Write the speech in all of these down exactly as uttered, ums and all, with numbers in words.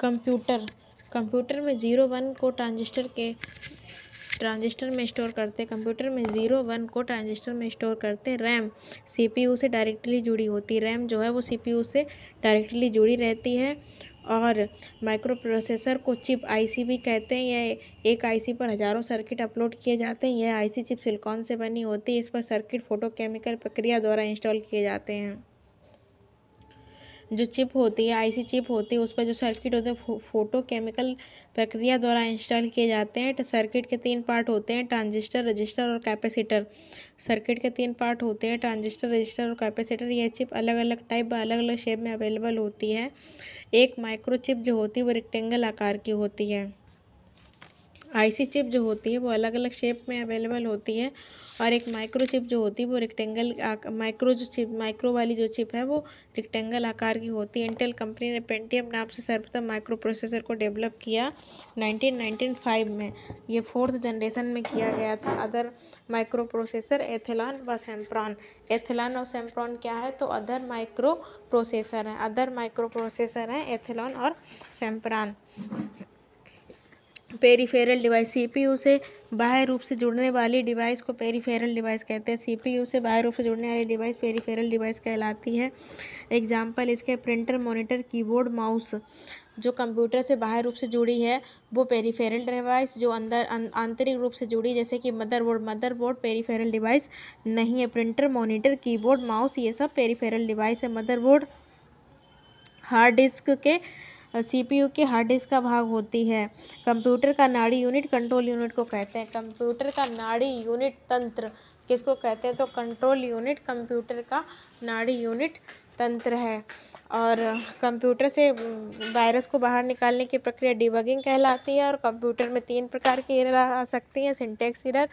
Computer computer में zero one को transistor के ट्रांजिस्टर में स्टोर करते हैं कंप्यूटर में जीरो वन को ट्रांजिस्टर में स्टोर करते हैं। रैम सीपीयू से डायरेक्टली जुड़ी होती है, रैम जो है वो सीपीयू से डायरेक्टली जुड़ी रहती है। और माइक्रोप्रोसेसर को चिप आईसी भी कहते हैं। यह एक आईसी पर हजारों सर्किट अपलोड किए जाते हैं। यह आईसी चिप सिलिकॉन से बनी होती है। इस पर सर्किट फोटोकेमिकल प्रक्रिया द्वारा इंस्टॉल किए जाते हैं। जो चिप होती है आईसी चिप होती है उस पर जो सर्किट होते हैं फो, फोटोकेमिकल प्रक्रिया द्वारा इंस्टॉल किए जाते हैं। सर्किट के तीन पार्ट होते हैं ट्रांजिस्टर, रजिस्टर और कैपेसिटर। सर्किट के तीन पार्ट होते हैं ट्रांजिस्टर, रजिस्टर और कैपेसिटर। यह चिप अलग अलग टाइप व अलग अलग शेप में अवेलेबल होती है। एक माइक्रो चिप जो होती है वो रेक्टेंगल आकार की होती है। आईसी चिप जो होती है वो अलग अलग शेप में अवेलेबल होती है। और एक माइक्रो चिप जो होती है वो रेक्टेंगल माइक्रो जो चिप माइक्रो वाली जो चिप है वो रेक्टेंगल आकार की होती है। इंटेल कंपनी ने पेंटियम नाम से सर्वप्रथम माइक्रो प्रोसेसर को डेवलप किया नाइनटीन नाइंटी फाइव में। ये फोर्थ जनरेशन में किया गया था। अदर माइक्रो प्रोसेसर एथलॉन व सेम्प्रॉन। एथलॉन और सेम्प्रॉन क्या है तो अदर माइक्रो प्रोसेसर हैं अदर माइक्रो प्रोसेसर हैं एथलॉन और सेम्प्रॉन। पेरीफेरल डिवाइस सीपीयू से बाह्य रूप से जुड़ने वाली डिवाइस को पेरीफेरल डिवाइस कहते हैं। सीपीयू से बाह्य रूप से जुड़ने वाली डिवाइस पेरीफेरल डिवाइस कहलाती है। एग्जाम्पल इसके प्रिंटर, मॉनिटर, कीबोर्ड, माउस। जो कंप्यूटर से बाहर रूप से जुड़ी है वो पेरीफेरल डिवाइस, जो अंदर आंतरिक रूप से जुड़ी जैसे कि मदरबोर्ड मदरबोर्ड पेरीफेरल डिवाइस नहीं है। प्रिंटर, मॉनिटर, कीबोर्ड, माउस ये सब पेरीफेरल डिवाइस है। मदरबोर्ड हार्ड डिस्क के सीपीयू के हार्ड डिस्क का भाग होती है। कंप्यूटर का नाड़ी यूनिट कंट्रोल यूनिट को कहते हैं। कंप्यूटर का नाड़ी यूनिट तंत्र किसको कहते हैं तो कंट्रोल यूनिट कंप्यूटर का नाड़ी यूनिट तंत्र है। और कंप्यूटर से वायरस को बाहर निकालने की प्रक्रिया डिबगिंग कहलाती है। और कंप्यूटर में तीन प्रकार की एरर आ सकती हैं, सिंटेक्स एरर,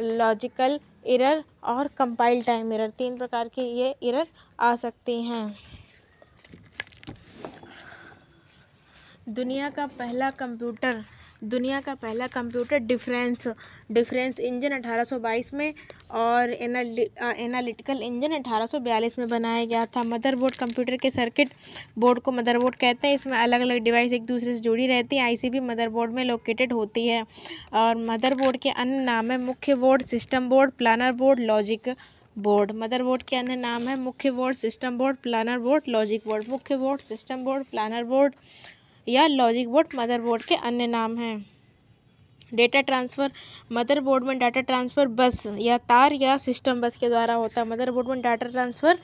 लॉजिकल एरर और कंपाइल टाइम एरर। तीन प्रकार की ये एरर आ सकती हैं। दुनिया का पहला कंप्यूटर दुनिया का पहला कंप्यूटर डिफरेंस डिफरेंस इंजन अठारह सौ बाईस में और एनालिटिकल इंजन अठारह सौ बयालीस में बनाया गया था। मदरबोर्ड कंप्यूटर के सर्किट बोर्ड को मदरबोर्ड कहते हैं। इसमें अलग अलग डिवाइस एक दूसरे से जुड़ी रहती है। आईसी भी मदरबोर्ड में लोकेटेड होती है। और मदरबोर्ड के अन्य नाम है मुख्य board, system board, planar board, logic board. Motherboard के अन्य नाम है मुख्य board, system board, planar board, logic board. मुख्य board, system board, planar board या लॉजिक बोर्ड मदरबोर्ड के अन्य नाम हैं। डेटा ट्रांसफ़र मदरबोर्ड में डाटा ट्रांसफ़र बस या तार या सिस्टम बस के द्वारा होता है। मदरबोर्ड में डाटा ट्रांसफ़र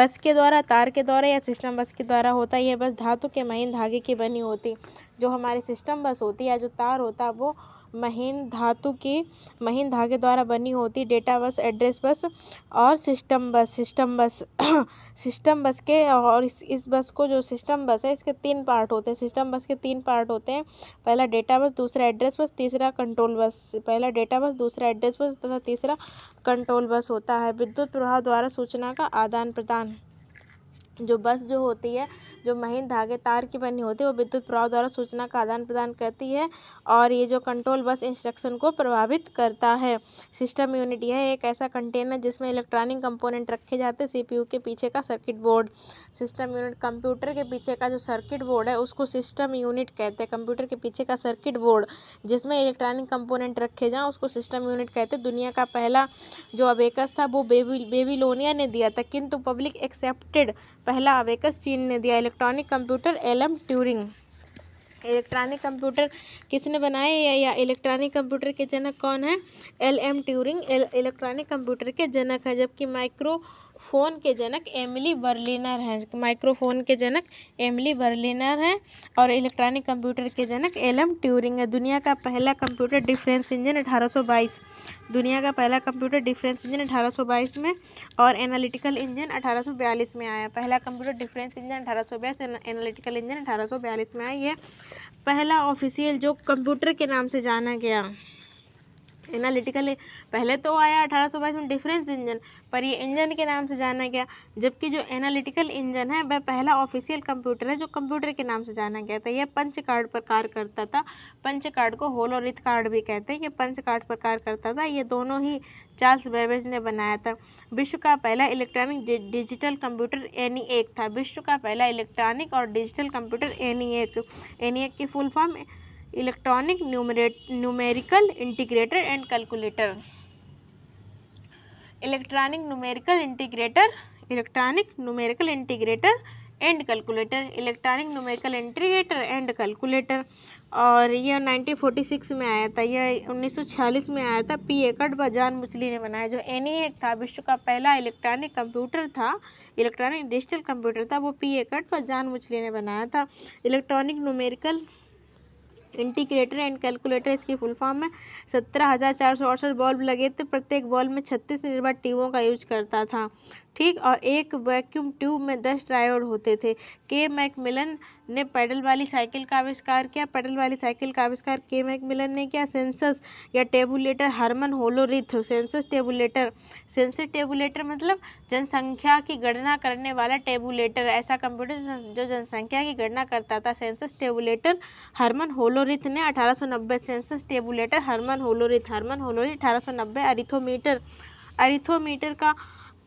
बस के द्वारा, तार के द्वारा या सिस्टम बस के द्वारा होता है। यह बस धातु के महीन धागे की बनी होती। जो हमारी सिस्टम बस होती है या जो तार होता है वो महीन धातु की महीन धागे द्वारा बनी होती। डेटा बस, एड्रेस बस और सिस्टम बस सिस्टम बस सिस्टम बस के और इस इस बस को जो सिस्टम बस है इसके तीन पार्ट होते हैं। सिस्टम बस के तीन पार्ट होते हैं। पहला डेटा बस, दूसरा एड्रेस बस, तीसरा कंट्रोल बस। पहला डेटा बस, दूसरा एड्रेस बस तथा तीसरा कंट्रोल बस होता है। विद्युत प्रवाह द्वारा सूचना का आदान प्रदान। जो बस जो होती है जो महीन धागे तार की बनी होती है वो विद्युत प्रवाह द्वारा सूचना का आदान प्रदान करती है। और ये जो कंट्रोल बस इंस्ट्रक्शन को प्रभावित करता है। सिस्टम यूनिट यह एक ऐसा कंटेनर जिसमें इलेक्ट्रॉनिक कंपोनेंट रखे जाते हैं। सीपीयू के पीछे का circuit board. System unit computer के पीछे का जो सर्किट बोर्ड है उसको सिस्टम यूनिट कहते हैं। कंप्यूटर के पीछे का सर्किट बोर्ड जिसमें इलेक्ट्रॉनिक कंपोनेंट रखे जाएँ उसको सिस्टम यूनिट कहते हैं। दुनिया का पहला जो अबेकस था वो बेबीलोनिया ने दिया था, किंतु पब्लिक एक्सेप्टेड पहला अबेकस चीन ने दिया। Electronic computer Alan Turing. Electronic computer किसने बनाए या, या इलेक्ट्रॉनिक कंप्यूटर के जनक कौन है? L M Turing electronic computer के जनक है। जबकि माइक्रोफोन के जनक एमली बर्लिनर हैं माइक्रोफोन के जनक एमली बर्लिनर हैं और इलेक्ट्रॉनिक कंप्यूटर के जनक एल एम ट्यूरिंग है। दुनिया का पहला कंप्यूटर डिफरेंस इंजन अठारह सौ बाईस दुनिया का पहला कंप्यूटर डिफरेंस इंजन अठारह सौ बाईस में और एनालिटिकल इंजन अठारह सौ बयालीस में आया। पहला कंप्यूटर डिफरेंस इंजन अठारह सौ बयालीस, एनालिटिकल इंजन अठारह सौ बयालीस में आया। ये पहला ऑफिशियल जो कंप्यूटर के नाम से जाना गया। एनालिटिकल पहले तो आया अठारह सौ बाईस में डिफरेंस इंजन, पर ये इंजन के नाम से जाना गया, जबकि जो एनालिटिकल इंजन है वह पहला ऑफिशियल कंप्यूटर है जो कंप्यूटर के नाम से जाना गया था। यह पंच कार्ड पर कार्य करता था, पंच कार्ड को होलेरिथ कार्ड भी कहते हैं। ये पंच कार्ड पर कार्य करता था, ये दोनों ही चार्ल्स जेवियर ने बनाया था। विश्व का पहला इलेक्ट्रॉनिक डि, डिजिटल कंप्यूटर एनिएक था। विश्व का पहला इलेक्ट्रॉनिक और डिजिटल कंप्यूटर एनिएक, एनिएक की full form electronic numerical integrator and calculator, electronic numerical integrator, electronic numerical integrator and calculator, electronic numerical integrator and calculator. और यह उन्नीस सौ छियालीस में आया था, यह उन्नीस सौ छियालीस में आया था। पी एकर्ट व जॉन मुचली ने बनाया। जो एनिएक था विश्व का पहला इलेक्ट्रॉनिक कंप्यूटर था, इलेक्ट्रॉनिक डिजिटल कंप्यूटर था, वो पी एकर्ट व जॉन मुचली ने बनाया था। Electronic numerical integrator and calculator इसकी फुल फॉर्म है। सत्रह हज़ार चार सौ अड़सठ बल्ब लगे थे, प्रत्येक बल्ब में छत्तीस निर्भर ट्यूबों का यूज करता था, ठीक। और एक वैक्यूम ट्यूब में दस ट्रायोड होते थे। के मैकमिलन ने पैडल वाली साइकिल का आविष्कार किया, पैडल वाली साइकिल का आविष्कार के मैकमिलन ने किया। सेंसस या tabulator Herman Hollerith, census tabulator, census tabulator मतलब जनसंख्या की गणना करने वाला टेबुलेटर, ऐसा कंप्यूटर जो जनसंख्या की गणना करता था। सेंसस टेबुलेटर हरमन होलेरिथ ने अठारह सौ नब्बे census tabulator Herman Hollerith Herman Hollerith अठारह सौ नब्बे अरिथोमीटर, अरिथोमीटर का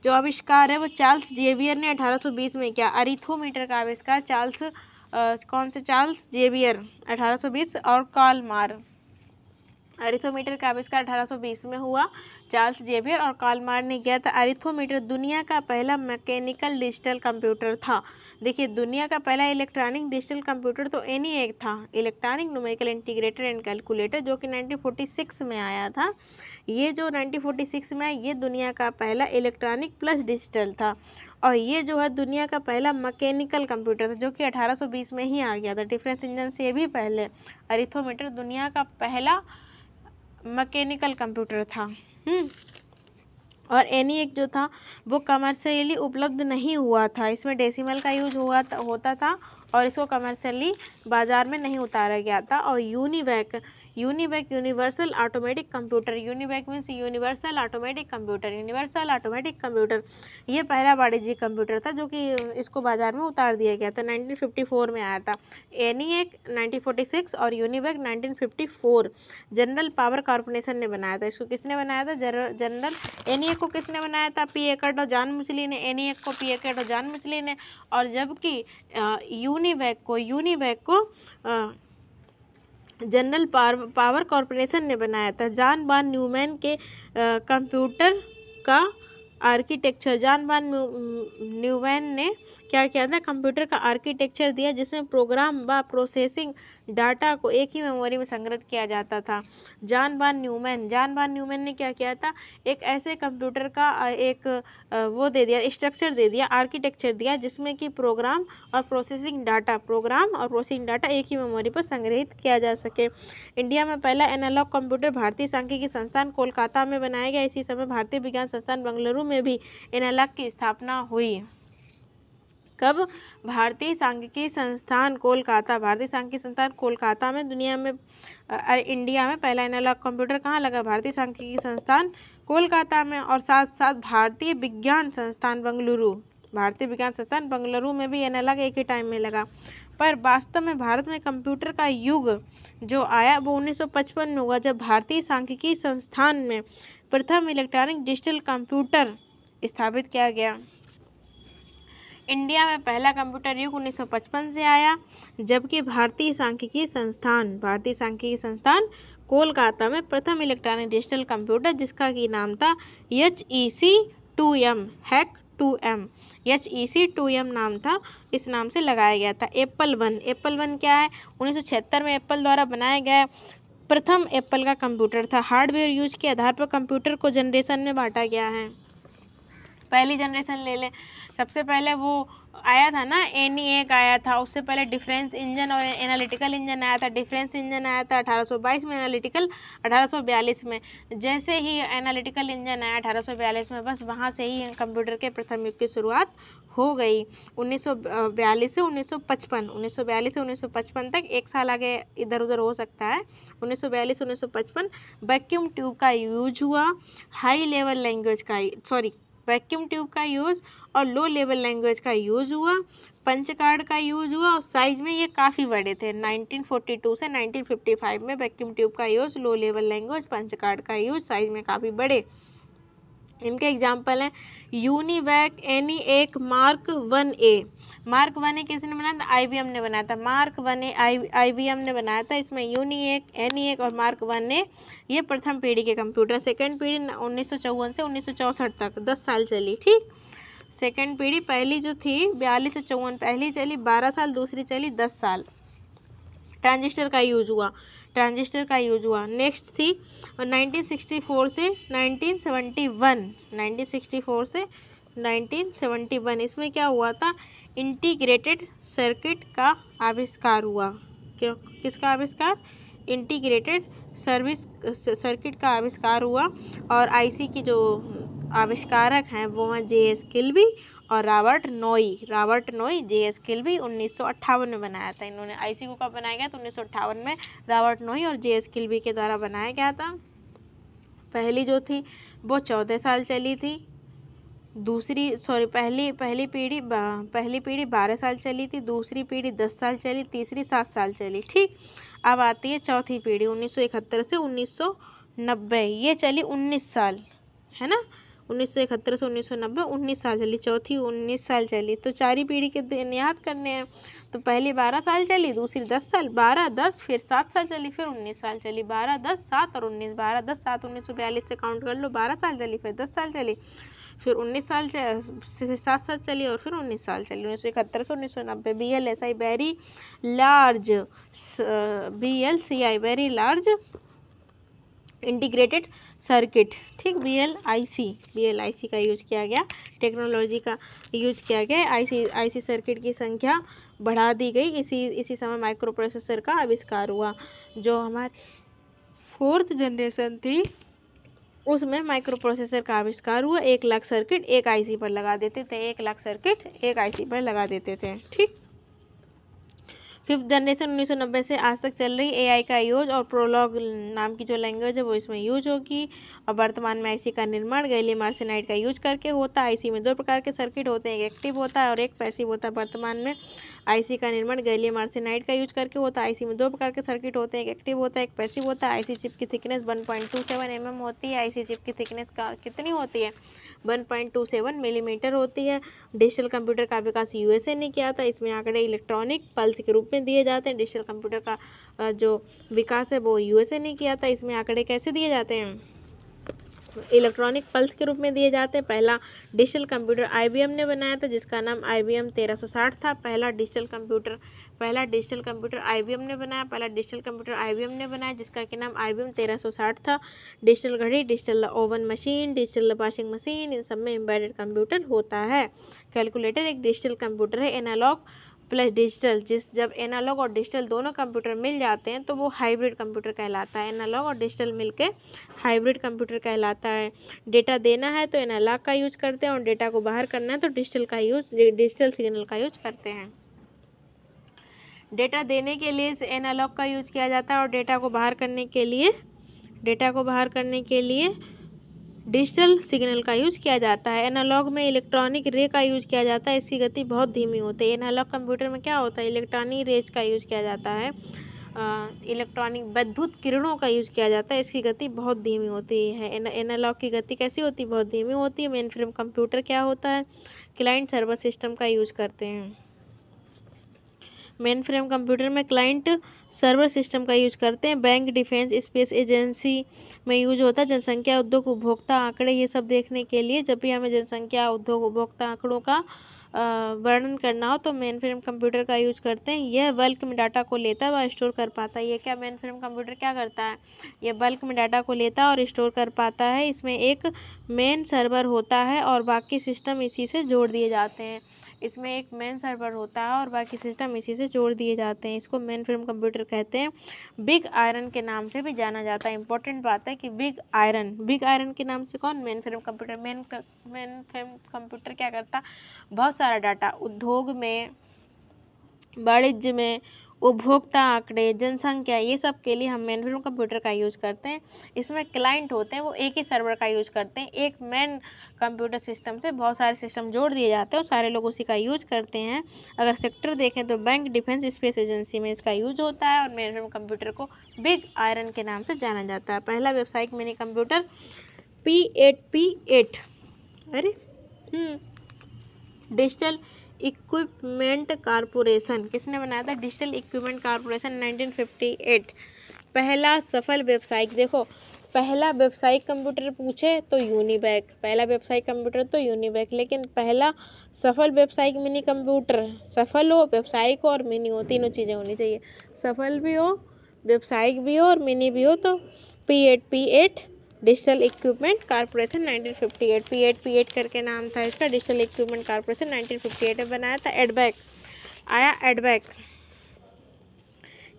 जो आविष्कार है वो चार्ल्स जेवियर ने अठारह सौ बीस में किया। अरिथोमीटर का आविष्कार चार्ल्स कौन से चार्ल्स जेवियर अठारह सौ बीस, और कार्ल मार, अरिथोमीटर का आविष्कार अठारह सौ बीस में हुआ, चार्ल्स जेवियर और कार्ल मार ने किया था। अरिथोमीटर दुनिया का पहला मैकेनिकल डिजिटल कंप्यूटर था। देखिए, दुनिया का पहला इलेक्ट्रॉनिक डिजिटल कंप्यूटर तो एनिएक था, electronic numerical integrator and calculator, जो कि उन्नीस सौ छियालीस में आया था। ये जो उन्नीस सौ छियालीस में आया, ये दुनिया का पहला इलेक्ट्रॉनिक प्लस डिजिटल था। और ये जो है दुनिया का पहला मैकेनिकल कंप्यूटर था, जो कि अठारह सौ बीस में ही आ गया था, डिफरेंस इंजन से भी पहले। अरिथोमीटर दुनिया का पहला मैकेनिकल कंप्यूटर था। हम्म और एनिएक जो था वो कमर्शियली उपलब्ध नहीं हुआ था, इसमें डेसिमल का यूज हुआ था, होता था और इसको कमर्शियली बाज़ार में नहीं उतारा गया था। और UNIVAC, UNIVAC universal automatic computer, UNIVAC means universal automatic computer, universal automatic computer ये पहला वाणिज्यिक कंप्यूटर था, जो कि इसको बाज़ार में उतार दिया गया था। उन्नीस सौ चौवन में आया था। एनिएक उन्नीस सौ छियालीस और यूनिवैक उन्नीस सौ चौवन जनरल पावर कॉर्पोरेशन ने बनाया था। इसको किसने बनाया था? जनरल एनिएक को किसने बनाया था? पी एकर्ट और जॉन मुचली ने। एनिएक को पी एकर्ट और जॉन मुचली ने, और जबकि यूनिवैक को यूनिवैक को आ, जनरल पावर पावर कॉर्पोरेशन ने बनाया था। जॉन वॉन न्यूमैन के कंप्यूटर का आर्किटेक्चर, जॉन वॉन न्यूमैन ने क्या किया था? कंप्यूटर का आर्किटेक्चर दिया, जिसमें प्रोग्राम व प्रोसेसिंग डाटा को एक ही मेमोरी में संग्रहित किया जाता था। John von Neumann John von Neumann ने क्या किया था? एक ऐसे कंप्यूटर का एक वो दे दिया, स्ट्रक्चर दे दिया, आर्किटेक्चर दिया, जिसमें कि प्रोग्राम और प्रोसेसिंग डाटा प्रोग्राम और प्रोसेसिंग डाटा एक ही मेमोरी पर संग्रहित किया जा सके। इंडिया में पहला एनालॉग कंप्यूटर भारतीय सांख्यिकी संस्थान कोलकाता में बनाया गया। इसी समय भारतीय विज्ञान संस्थान बेंगलुरु में भी एनालॉग की स्थापना हुई। कब? भारतीय सांख्यिकी संस्थान कोलकाता, भारतीय सांख्यिकी संस्थान कोलकाता में दुनिया में आ, इंडिया में पहला एनालॉग कंप्यूटर कहाँ लगा? भारतीय सांख्यिकी संस्थान कोलकाता में। और साथ साथ भारतीय विज्ञान संस्थान बेंगलुरु, भारतीय विज्ञान संस्थान बेंगलुरु में भी एनालॉग एक ही टाइम में लगा। पर वास्तव में भारत में कंप्यूटर का युग जो आया वो उन्नीस सौ पचपन में हुआ, जब भारतीय सांख्यिकी संस्थान में प्रथम इलेक्ट्रॉनिक डिजिटल कंप्यूटर स्थापित किया गया। इंडिया में पहला कंप्यूटर युग उन्नीस सौ पचपन से आया, जबकि भारतीय सांख्यिकी संस्थान भारतीय सांख्यिकी संस्थान कोलकाता में प्रथम इलेक्ट्रॉनिक डिजिटल कंप्यूटर, जिसका की नाम था H E C two M हैक two M H E C two M नाम था, इस नाम से लगाया गया था। एप्पल वन एप्पल वन क्या है? उन्नीस सौ छिहत्तर में एप्पल द्वारा बनाया गया प्रथम एप्पल का कंप्यूटर था। हार्डवेयर यूज के आधार पर कंप्यूटर को जनरेशन में बांटा गया है। पहली जनरेशन ले लें सबसे पहले वो आया था ना एनिएक आया था, उससे पहले डिफरेंस इंजन और एनालिटिकल इंजन आया था। डिफरेंस इंजन आया था अठारह सौ बाईस में, एनालिटिकल अठारह सौ बयालीस में। जैसे ही एनालिटिकल इंजन आया अठारह सौ बयालीस में, बस वहाँ से ही कंप्यूटर के प्रथम युग की शुरुआत हो गई। उन्नीस सौ बयालीस से उन्नीस सौ पचपन, उन्नीस सौ बयालीस से उन्नीस सौ पचपन तक, एक साल आगे इधर उधर हो सकता है। उन्नीस सौ बयालीस से उन्नीस सौ पचपन वैक्यूम ट्यूब का यूज हुआ, हाई लेवल लैंग्वेज का सॉरी वैक्यूम ट्यूब का यूज़ और लो लेवल लैंग्वेज का यूज़ हुआ, पंच कार्ड का यूज़ हुआ और साइज में ये काफ़ी बड़े थे। उन्नीस सौ बयालीस से उन्नीस सौ पचपन में वैक्यूम ट्यूब का use, low level language, punch card का यूज़, साइज में काफ़ी बड़े। इनके एग्जाम्पल हैं UNIVAC, ENIAC, Mark one A. Mark one A किसने बनाया था? आईबीएम ने बनाया था। मार्क वन ए आईबीएम ने बनाया था। इसमें यूनिएक, एनिएक और मार्क वन ए ये प्रथम पीढ़ी के कंप्यूटर। सेकंड पीढ़ी उन्नीस सौ चौवन से उन्नीस सौ चौसठ तक दस साल चली। ठीक, सेकंड पीढ़ी पहली जो थी बयालीस से चौवन पहली चली बारह साल, दूसरी चली दस साल। ट्रांजिस्टर का यूज हुआ, ट्रांजिस्टर का यूज हुआ। नेक्स्ट थी नाइनटीन सिक्सटी फोर से nineteen seventy one, nineteen sixty four से नाइनटीन सेवेंटी वन। इसमें क्या हुआ था? इंटीग्रेटेड सर्किट का आविष्कार हुआ। क्यों? किसका आविष्कार? इंटीग्रेटेड सर्विस सर्किट का आविष्कार हुआ। और आईसी की जो आविष्कारक हैं वो हैं जे एस किल्बी और Robert Noyce. Robert Noyce J S Kilby उन्नीस सौ अट्ठावन में बनाया था। इन्होंने आईसी को कब बनाया गया? तो उन्नीस सौ अट्ठावन में रॉबर्ट नॉयस और जे एस किल्बी के द्वारा बनाया गया था। पहली जो थी वो चौदह साल चली थी, दूसरी सॉरी पहली पहली पीढ़ी पहली पीढ़ी बारह साल चली थी, दूसरी पीढ़ी दस साल चली, तीसरी सात साल चली। ठीक, अब आती है चौथी पीढ़ी उन्नीस सौ इकहत्तर से उन्नीस सौ नब्बे। ये चली उन्नीस साल, है ना? उन्नीस सौ इकहत्तर से उन्नीस सौ नब्बे, उन्नीस साल चली। चौथी उन्नीस साल चली। तो चार ही पीढ़ी के दिन याद करने हैं। तो पहली बारह साल चली, दूसरी दस साल, बारह दस, फिर सात साल चली, फिर उन्नीस साल चली। बारह दस सात और उन्नीस, बारह दस सात उन्नीस सौ बयालीस से काउंट कर लो, बारह साल चली, फिर दस साल चली, फिर उन्नीस साल चली, सात साल चली और फिर उन्नीस साल चली। उन्नीस सौ इकहत्तर से उन्नीस सौ नब्बे। B L S I very large, B L C I very large integrated circuit. ठीक, B L I C, B L I C का यूज किया गया, टेक्नोलॉजी का यूज किया गया। आई सी आई सी सर्किट की संख्या बढ़ा दी गई। इसी इसी समय माइक्रोप्रोसेसर का आविष्कार हुआ। जो हमारी फोर्थ जनरेशन थी उसमें माइक्रोप्रोसेसर का आविष्कार हुआ। एक लाख सर्किट एक आई सी पर लगा देते थे, एक लाख सर्किट एक आई सी पर लगा देते थे। ठीक, फिफ्थ जनरेशन उन्नीस सौ नब्बे से आज तक चल रही। एआई का यूज और प्रोलॉग नाम की जो लैंग्वेज है वो इसमें यूज होगी। और वर्तमान में आईसी का निर्माण गैलियम आर्सेनाइड का यूज करके होता है। आईसी में दो प्रकार के सर्किट होते हैं, एक एक्टिव होता है और एक पैसिव होता है। वर्तमान में आईसी का निर्माण गैलियम आर्सेनाइड का यूज करके होता है। आईसी में दो प्रकार के सर्किट होते हैं, एक एक्टिव होता है, एक पैसिव होता है। आईसी चिप की thickness one point two seven mm होती है। आईसी चिप की थिकनेस का कितनी होती है? One point two seven millimetre होती है। डिजिटल कंप्यूटर का विकास यूएसए ने किया था। इसमें आंकड़े इलेक्ट्रॉनिक पल्स के रूप में दिए जाते हैं। डिजिटल कंप्यूटर का जो विकास है वो यूएसए ने किया था। इसमें आंकड़े कैसे दिए जाते हैं? इलेक्ट्रॉनिक पल्स के रूप में दिए जाते हैं। पहला डिजिटल कंप्यूटर आईबीएम ने बनाया था जिसका नाम आईबीएम तेरह सौ साठ था। पहला डिजिटल कंप्यूटर पहला डिजिटल कंप्यूटर आईबीएम ने बनाया पहला डिजिटल कंप्यूटर आईबीएम ने बनाया जिसका के नाम आईबीएम तेरह सौ साठ था। डिजिटल घड़ी, digital oven machine, digital washing machine, इन सब में एम्बेडेड कंप्यूटर होता है। कैलकुलेटर एक डिजिटल कंप्यूटर है। एनालॉग प्लस डिजिटल, जिस जब एनालॉग और डिजिटल दोनों कंप्यूटर मिल जाते हैं तो वो हाइब्रिड कंप्यूटर कहलाता है। एनालॉग और डिजिटल मिलके हाइब्रिड कंप्यूटर कहलाता है। डेटा देना है तो एनालॉग का यूज करते हैं और डेटा को बाहर करना है तो डिजिटल का यूज डिजिटल सिग्नल का यूज करते हैं। डेटा देने के लिए एनालॉग का यूज किया जाता है और डेटा को बाहर करने के लिए डेटा को बाहर करने के लिए डिजिटल सिग्नल का यूज किया जाता है। एनालॉग में इलेक्ट्रॉनिक रे का यूज किया जाता है, इसकी गति बहुत धीमी होती है। एनालॉग कंप्यूटर में क्या होता है? इलेक्ट्रॉनिक रेज का यूज किया जाता है, इलेक्ट्रॉनिक विद्युत किरणों का यूज किया जाता है। इसकी गति बहुत धीमी होती है। एनालॉग की गति कैसी होती है? बहुत धीमी होती है। मेनफ्रेम कंप्यूटर क्या होता है? क्लाइंट सर्वर सिस्टम का यूज करते हैं। मेनफ्रेम कंप्यूटर में क्लाइंट सर्वर सिस्टम का यूज करते हैं। बैंक, डिफेंस, स्पेस एजेंसी में यूज होता है। जनसंख्या, उद्योग, उपभोक्ता आंकड़े, ये सब देखने के लिए जब भी हमें जनसंख्या, उद्योग, उपभोक्ता आंकड़ों का वर्णन करना हो तो मेन फ्रेम कंप्यूटर का यूज़ करते हैं। यह बल्क में डाटा को लेता है और स्टोर कर पाता है। ये क्या मेन फ्रेम कंप्यूटर क्या करता है, यह बल्क में डाटा को लेता है और स्टोर कर पाता है। इसमें एक मेन सर्वर होता है और बाकी सिस्टम इसी से जोड़ दिए जाते हैं। इसमें एक मेन सर्वर होता है और बाकी सिस्टम इसी से जोड़ दिए जाते हैं। इसको मेन फ्रेम कंप्यूटर कहते हैं। बिग आयरन के नाम से भी जाना जाता है। इंपॉर्टेंट बात है कि बिग आयरन बिग आयरन के नाम से कौन, mainframe computer. Main mainframe computer क्या करता, बहुत सारा डाटा उद्योग में, वाणिज्य में, उपभोक्ता आंकड़े, जनसंख्या, ये सब के लिए हम मेन फ्रेम कंप्यूटर का यूज़ करते हैं। इसमें क्लाइंट होते हैं, वो एक ही सर्वर का यूज़ करते हैं। एक मेन कंप्यूटर सिस्टम से बहुत सारे सिस्टम जोड़ दिए जाते हैं और सारे लोग उसी का यूज़ करते हैं। अगर सेक्टर देखें तो बैंक, डिफेंस, स्पेस एजेंसी में इसका यूज़ होता है। और मेन फ्रेम कंप्यूटर को बिग आयरन के नाम से जाना जाता है। पहला व्यावसायिक mini computer P eight P eight अरे डिजिटल इक्विपमेंट कॉरपोरेशन, किसने बनाया था? Digital equipment corporation nineteen fifty eight. पहला सफल व्यावसायिक, देखो पहला व्यावसायिक कंप्यूटर पूछे तो यूनिवैक, पहला व्यावसायिक कंप्यूटर तो यूनिवैक, लेकिन पहला सफल व्यावसायिक मिनी कंप्यूटर, सफल हो, व्यावसायिक हो और मिनी हो, तीनों चीज़ें होनी चाहिए, सफल भी हो, व्यावसायिक भी हो और मिनी भी हो। तो P eight P eight digital equipment corporation nineteen fifty eight, P eight P eight करके नाम था इसका। Digital equipment corporation nineteen fifty eight में बनाया था। एडवैक आया, EDVAC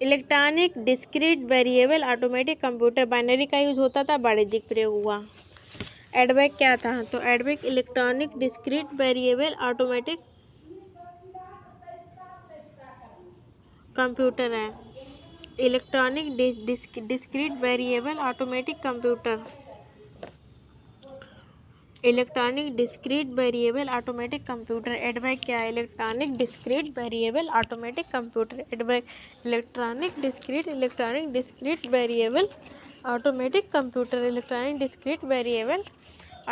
electronic discrete variable automatic computer, binary का यूज़ होता था, वाणिज्यिक प्रयोग हुआ। एडवैक क्या था, तो EDVAC electronic discrete variable automatic computer है। Electronic discrete variable automatic computer, electronic discrete variable automatic computer. EDVAC क्या है? Electronic discrete variable automatic computer. EDVAC electronic discrete electronic discrete variable automatic computer, electronic discrete variable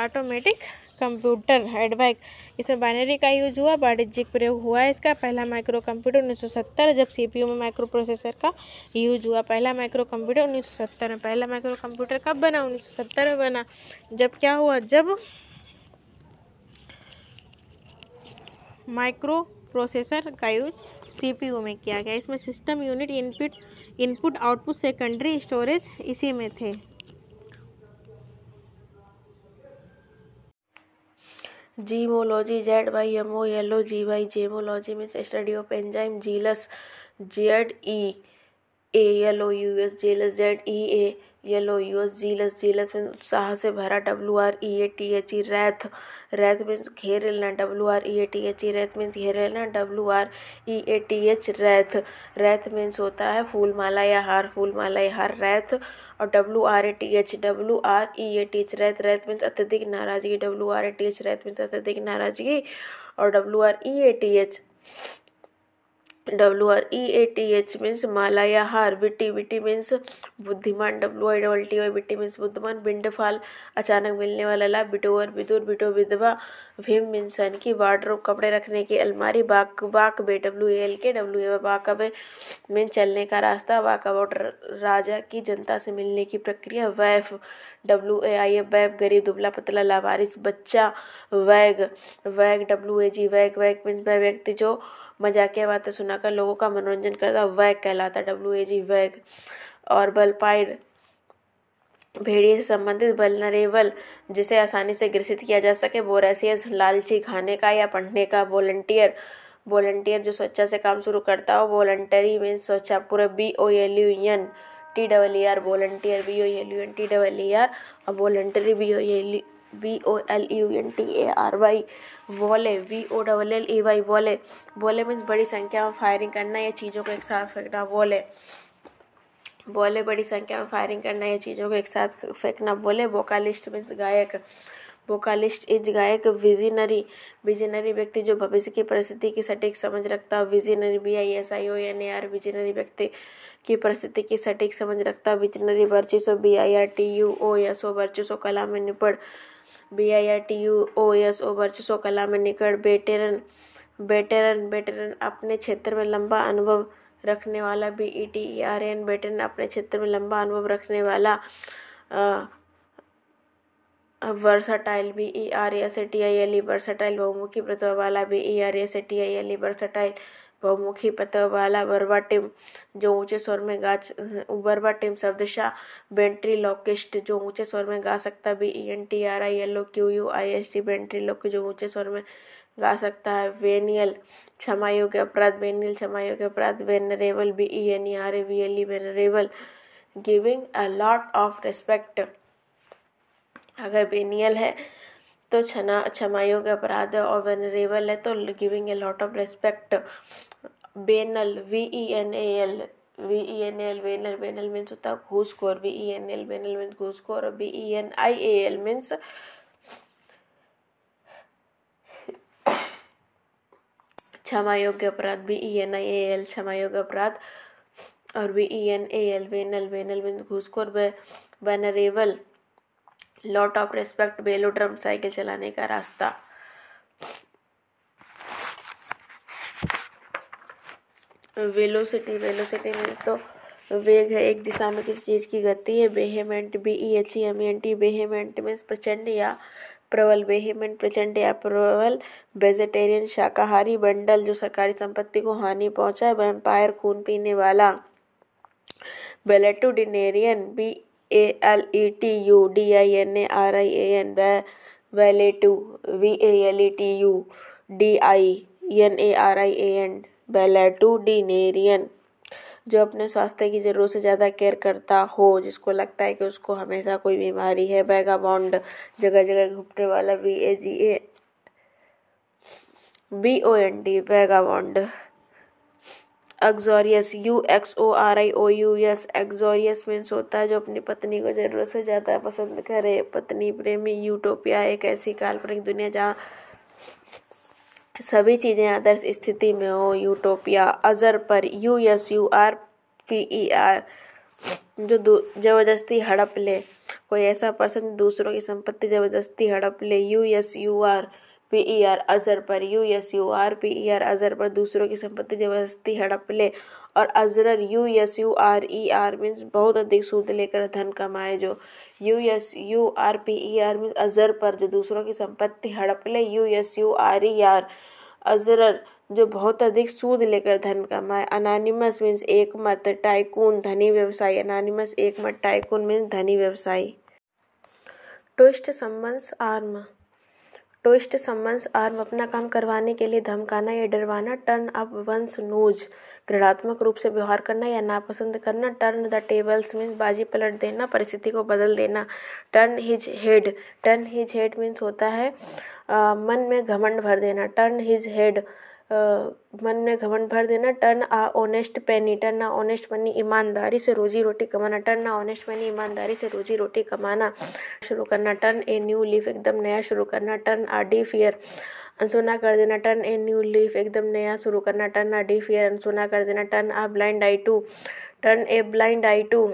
automatic computer EDVAC. इसमें binary का use हुआ, वाणिज्यिक प्रयोग हुआ इसका। पहला माइक्रो कंप्यूटर उन्नीस सौ सत्तर, जब सीपीयू में माइक्रोप्रोसेसर का यूज हुआ। पहला माइक्रो कंप्यूटर उन्नीस सौ सत्तर में, पहला माइक्रो कंप्यूटर कब बना? उन्नीस सौ सत्तर में बना। जब क्या हुआ, जब माइक्रो प्रोसेसर का यूज सीपीयू में किया गया। इसमें system unit, input input output, secondary storage इसी में थे। Zymology Z Y M O L O G Y, zymology means study of enzyme. Zealous Z E A L O U S, zealous Z E A L O U S, zealous zealous means उत्साह से भरा। W R E A T H E, wreathe wrath means घेर लेना। W R E A T H E, wreathe means घेर लेना। W R E A T H, wrath wrath means होता है फूल माला या हार, फूल माला या हार रैथ। और W R A T H, W R E A T H wrath wrath means अत्यधिक नाराजगी। W R A T H wrath means अत्यधिक नाराजगी। और W R E A T H W R E A T H means माला या हार। Witty witty means बुद्धिमान। W I double T Y, witty means बुद्धिमान। बिंडफाल अचानक मिलने वाला लाभ। बिटोवर विदुर, बिटो विधवा। भीम मीन्स सन की। वार्डरोब कपड़े रखने की अलमारी। Walk walkway, W L K, W A walkway means चलने का रास्ता। वाक अबाउट राजा की जनता से मिलने की प्रक्रिया। वैफ डब्ल्यू ए आई एफ वैफ गरीब, दुबला पतला, लावारिस बच्चा। वैग वैग डब्ल्यू ए जी वैग वैग मीन्स वह व्यक्ति जो मजाकिया बातें सुनाकर लोगों का मनोरंजन करता, वैग कहलाता। डब्ल्यू ए जी वैग। और बलपाइड भेड़िए से संबंधित। वल्नरेबल जिसे आसानी से ग्रसित किया जा सके। बोरेसियस लालची, खाने का या पढ़ने का। वॉलंटियर वॉलंटियर जो स्वेच्छा से काम शुरू करता हो। वॉलंटरी मीन्स स्वेच्छा। पूरा B O L U N T double E R, volunteer B O L U N T double E R. और voluntary B O L B O L U N T A R Y. Volley V O double L E Y, volley volley means बड़ी संख्या में firing करना या चीज़ों को एक साथ फेंकना। वॉले वॉले बड़ी संख्या में फायरिंग करना या चीज़ों को एक साथ फेंकना। वॉले वोकालिस्ट मीन्स गायक, वोकालिस्ट इज गायक। विजनरी विजनरी व्यक्ति जो भविष्य की परिस्थिति की सटीक समझ रखता हो। Visionary B I S I O N A R, visionary व्यक्ति की परिस्थिति की सटीक समझ रखता हो। विजनरी वर्चस्व, B I R T U O S O, वर्चस्व कला में निपुण। B I R T U O S O, वर्चस्व कला में निकट। बेटेरन बेटेरन बेटेरन अपने क्षेत्र में लंबा अनुभव रखने वाला। B E T E R N veteran अपने क्षेत्र में लंबा अनुभव रखने वाला। Versatile B E R S T I L E versatile बहुमुखी पत्तों वाला B E R S T I L E versatile बहुमुखी पत्तों वाला बर्बाटिम जो ऊंचे स्वर में गा बर्बाटिम शब्दशा वेंट्रिलोक्विस्ट जो ऊंचे स्वर में गा सकता B E N T R I L O Q U I S T ventriloquist जो ऊंचे स्वर में गा सकता है। वेनियल क्षमा योग्य अपराध वेनियल क्षमा योग्य अपराध venerable B E N E R A V L E venerable giving a lot of respect अगर वेनियल है तो क्षमा क्षमा योग्य अपराध और वेनरेबल है तो giving a lot of respect. Venal V E N A L V E N L venal venal means होता है घूसखोर V E N L venal means घूसखोर और B E N I A L means क्षमा योग्य अपराध B E N I A L क्षमा योग्य अपराध और B E N A L venal venal means घूसखोर venerable lot of respect velodrome cycle चलाने का रास्ता। वेलोसिटी वेलोसिटी में तो वेग है एक दिशा में किसी चीज़ की गति है। Vehement B E H E M N T vehement means प्रचंड या प्रबल बेहेमेंट प्रचंड या प्रबल। वेजिटेरियन शाकाहारी। बंडल जो सरकारी संपत्ति को हानि पहुंचाए। वैम्पायर खून पीने वाला। Valetudinarian V A L E T U D I N A R I A N वेलेटू V A L E T U D I N A R I A N valetudinarian जो अपने स्वास्थ्य की जरूरत से ज़्यादा केयर करता हो जिसको लगता है कि उसको हमेशा कोई बीमारी है। वैगाबॉन्ड जगह जगह घूमने वाला V A G A B O N D vagabond. Uxorious U X O R I O U S uxorious means होता है जो अपनी पत्नी को ज़रूरत से ज़्यादा पसंद करे। पत्नी प्रेमी। यूटोपिया एक ऐसी काल्पनिक दुनिया जहाँ सभी चीज़ें आदर्श स्थिति में हो। Utopia. Usurper U S U R P E R जो जबरदस्ती हड़प ले कोई ऐसा पर्सन दूसरों की संपत्ति जबरदस्ती हड़प ले। U S U R P E R usurper U S U R P E R usurper दूसरों की संपत्ति जबरदस्ती हड़प ले। और usurer U S U R E R means बहुत अधिक सूद लेकर धन कमाए जो U S U R P E R means usurper जो दूसरों की संपत्ति हड़प ले। U S U R E R usurer जो बहुत अधिक सूद लेकर धन कमाए। अनानिमस मीन्स एक मत टाइकून धनी व्यवसायी अनानिमस एक मत टाइकून मीन्स धनी व्यवसायी। Twist someone's arm twist someone's arm अपना काम करवाने के लिए धमकाना या डरवाना। टर्न अप वंस नोज घृणात्मक रूप से व्यवहार करना या नापसंद करना। टर्न द टेबल्स मीन्स बाजी पलट देना परिस्थिति को बदल देना। Turn his head turn his head means होता है आ, मन में घमंड भर देना। टर्न हिज हेड Uh, मन में घमंड भर देना। Turn a honest penny turn a honest money ईमानदारी से रोजी रोटी कमाना। टर्न आ ऑनेस्ट मनी ईमानदारी से रोजी रोटी कमाना शुरू करना। टर्न ए न्यू लीफ एकदम नया शुरू करना। टर्न आ डी फियर अनसुना कर देना। टर्न ए न्यू लीफ एकदम नया शुरू करना। टर्न आ डी फियर अनसुना कर देना। Turn a blind eye to turn a blind eye to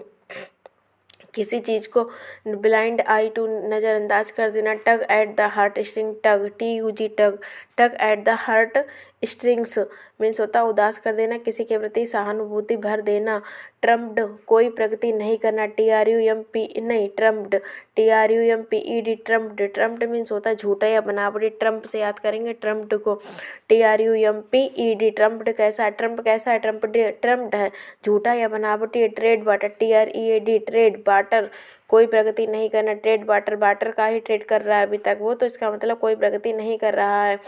किसी चीज़ को ब्लाइंड आई टू नज़रअंदाज कर देना। Tug at the heart string tug T U G tug tug at the heart strings means होता उदास कर देना किसी के प्रति सहानुभूति भर देना। ट्रम्प्ड कोई प्रगति नहीं करना। T R U M P नहीं trumped T R U M P E D trumped trumped means होता झूठा या बनावटी। ट्रम्प से याद करेंगे ट्रम्प्ड को T R U M P E D trumped कैसा है ट्रम्प कैसा है ट्रम्प ट्रम्प्ड है झूठा या बनावटी। Tread water T R E A D tread water कोई प्रगति नहीं करना। ट्रेड वाटर वाटर का ही ट्रेड कर रहा है अभी तक वो तो इसका मतलब कोई प्रगति नहीं कर रहा है।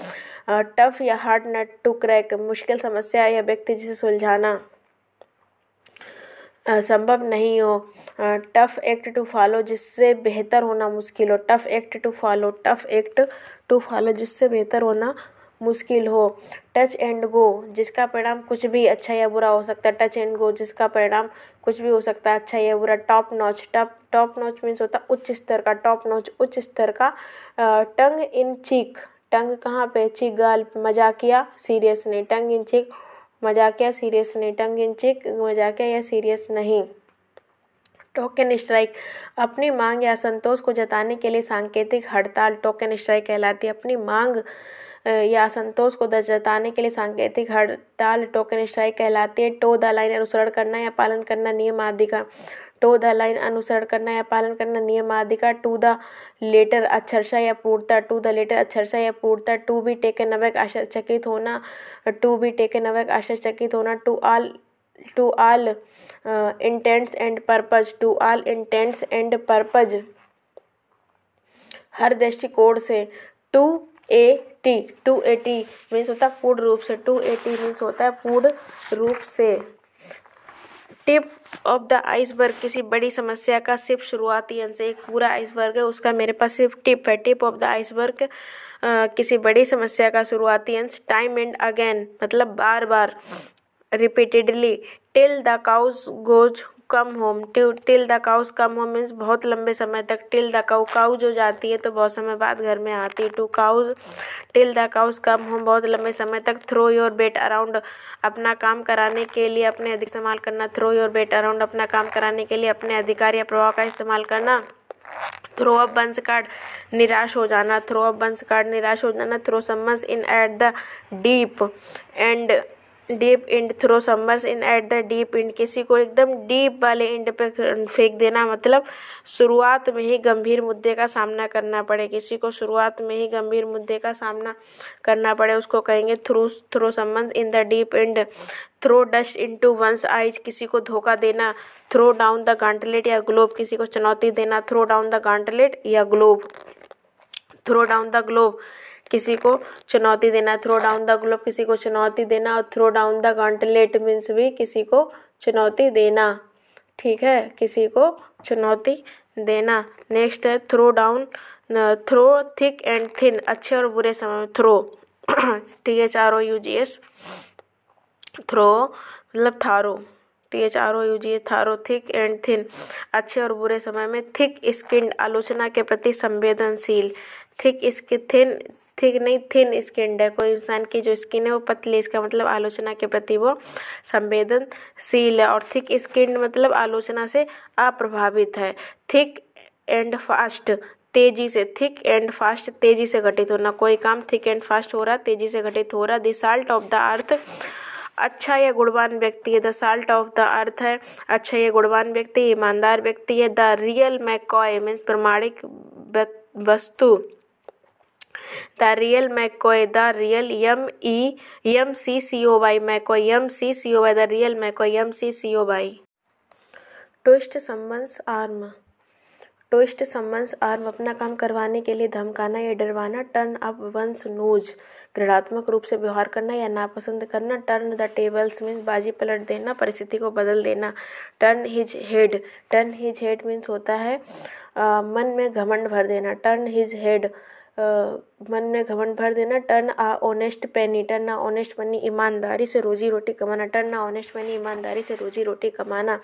टफ या हार्ड नट टू क्रैक मुश्किल समस्या या व्यक्ति जिसे सुलझाना संभव नहीं हो। टफ एक्ट टू फॉलो जिससे बेहतर होना मुश्किल हो। Tough act to follow tough act to follow जिससे बेहतर होना मुश्किल हो। टच एंड गो जिसका परिणाम कुछ भी अच्छा या बुरा हो सकता है। टच एंड गो जिसका परिणाम कुछ भी हो सकता है अच्छा या बुरा। Top notch top top notch means होता उच्च स्तर का टॉप नॉच उच्च स्तर का। टंग इन चीक टंग कहाँ पे चीक गाल मजाकिया सीरियस नहीं टंग इन चीक मजाकिया सीरियस नहीं टंग इन चीक मजाकिया या सीरियस नहीं। टोकन स्ट्राइक अपनी मांग या असंतोष को जताने के लिए सांकेतिक हड़ताल टोकन स्ट्राइक कहलाती है। अपनी मांग या असंतोष को जताने के लिए सांकेतिक हड़ताल टोकन स्ट्राइक कहलाती है। टो द लाइन अनुसरण करना या पालन करना नियम आदि का। टू द लाइन अनुसरण करना या पालन करना नियमाधिकार टू द लेटर अक्षरशः या पूर्णतः टू द लेटर अक्षरशः या पूर्णतः टू बी टेकन अवैक आश्चर्यचकित होना टू बी टेकन अवैक आश्चर्यचकित होना to all to all intents and purpose to all intents and purpose हर दृष्टिकोण से to a T to a T means होता है पूर्ण रूप से टू ए टी मीन्स होता है पूर्ण रूप से टिप ऑफ द आइसबर्ग किसी बड़ी समस्या का सिर्फ शुरुआती अंश एक पूरा आइसबर्ग है उसका मेरे पास सिर्फ टिप है टिप ऑफ द आइसबर्ग किसी बड़ी समस्या का शुरुआती अंश टाइम एंड अगेन मतलब बार बार repeatedly till the cows goes come home till the cows come home means बहुत लंबे समय तक टिल द काउ काउ जो जाती है तो बहुत समय बाद घर में आती है to cows till the cows come home बहुत लंबे समय तक थ्रो योर बेट अराउंड अपना काम कराने के लिए अपने अधिक इस्तेमाल करना थ्रो योर बेट अराउंड अपना काम कराने के लिए अपने अधिकार या प्रभाव का इस्तेमाल करना थ्रो अप बंस कार्ड निराश हो जाना थ्रो अप बंस कार्ड निराश हो जाना throw someone in at the deep end deep end throw summers in at the deep end किसी को एकदम डीप वाले इंड पे फेंक देना मतलब शुरुआत में ही गंभीर मुद्दे का सामना करना पड़े किसी को शुरुआत में ही गंभीर मुद्दे का सामना करना पड़े उसको कहेंगे throw throw summers in the deep end throw dust into one's eyes किसी को धोखा देना थ्रो डाउन द गांटलेट या ग्लोब किसी को चुनौती देना थ्रो डाउन द गांटलेट या globe throw down the globe किसी को चुनौती देना थ्रो डाउन द ग्लोब किसी को चुनौती देना और throw down the gauntlet means भी किसी को चुनौती देना ठीक है किसी को चुनौती देना। नेक्स्ट है throw down throw thick and thin अच्छे और बुरे समय through T H R O U G S through मतलब thorough T H R O U G thorough thick and thin अच्छे और बुरे समय में थिक स्किन आलोचना के प्रति संवेदनशील थिक स्किन थिन थिक नहीं थिन स्किन है कोई इंसान की जो स्किन है वो पतली इसका मतलब आलोचना के प्रति वो संवेदनशील है और थिक स्किन मतलब आलोचना से अप्रभावित है। थिक एंड फास्ट तेजी से थिक एंड फास्ट तेजी से घटित होना कोई काम थिक एंड फास्ट हो रहा तेजी से घटित हो रहा the salt of the earth अच्छा या गुणवान व्यक्ति है the salt of the earth है अच्छा या गुणवान व्यक्ति ईमानदार व्यक्ति है द रियल मैकॉय मीन्स प्रमाणिक वस्तु the real McCoy the real M E M C C O Y McCoy M C C O Y the real McCoy M C C O Y. Twist someone's arm twist someone's arm अपना काम करवाने के लिए धमकाना या डरवाना turn up one's nose घृणात्मक रूप से व्यवहार करना या नापसंद करना टर्न द टेबल्स मीन्स बाजी पलट देना परिस्थिति को बदल देना turn his head turn his head means होता है आ, मन में घमंड भर देना टर्न हिज हेड Uh, मन में घमंड भर देना turn a honest penny turn a honest money ईमानदारी से रोजी रोटी कमाना टर्न आ ऑनेस्ट मनी ईमानदारी से रोजी रोटी कमाना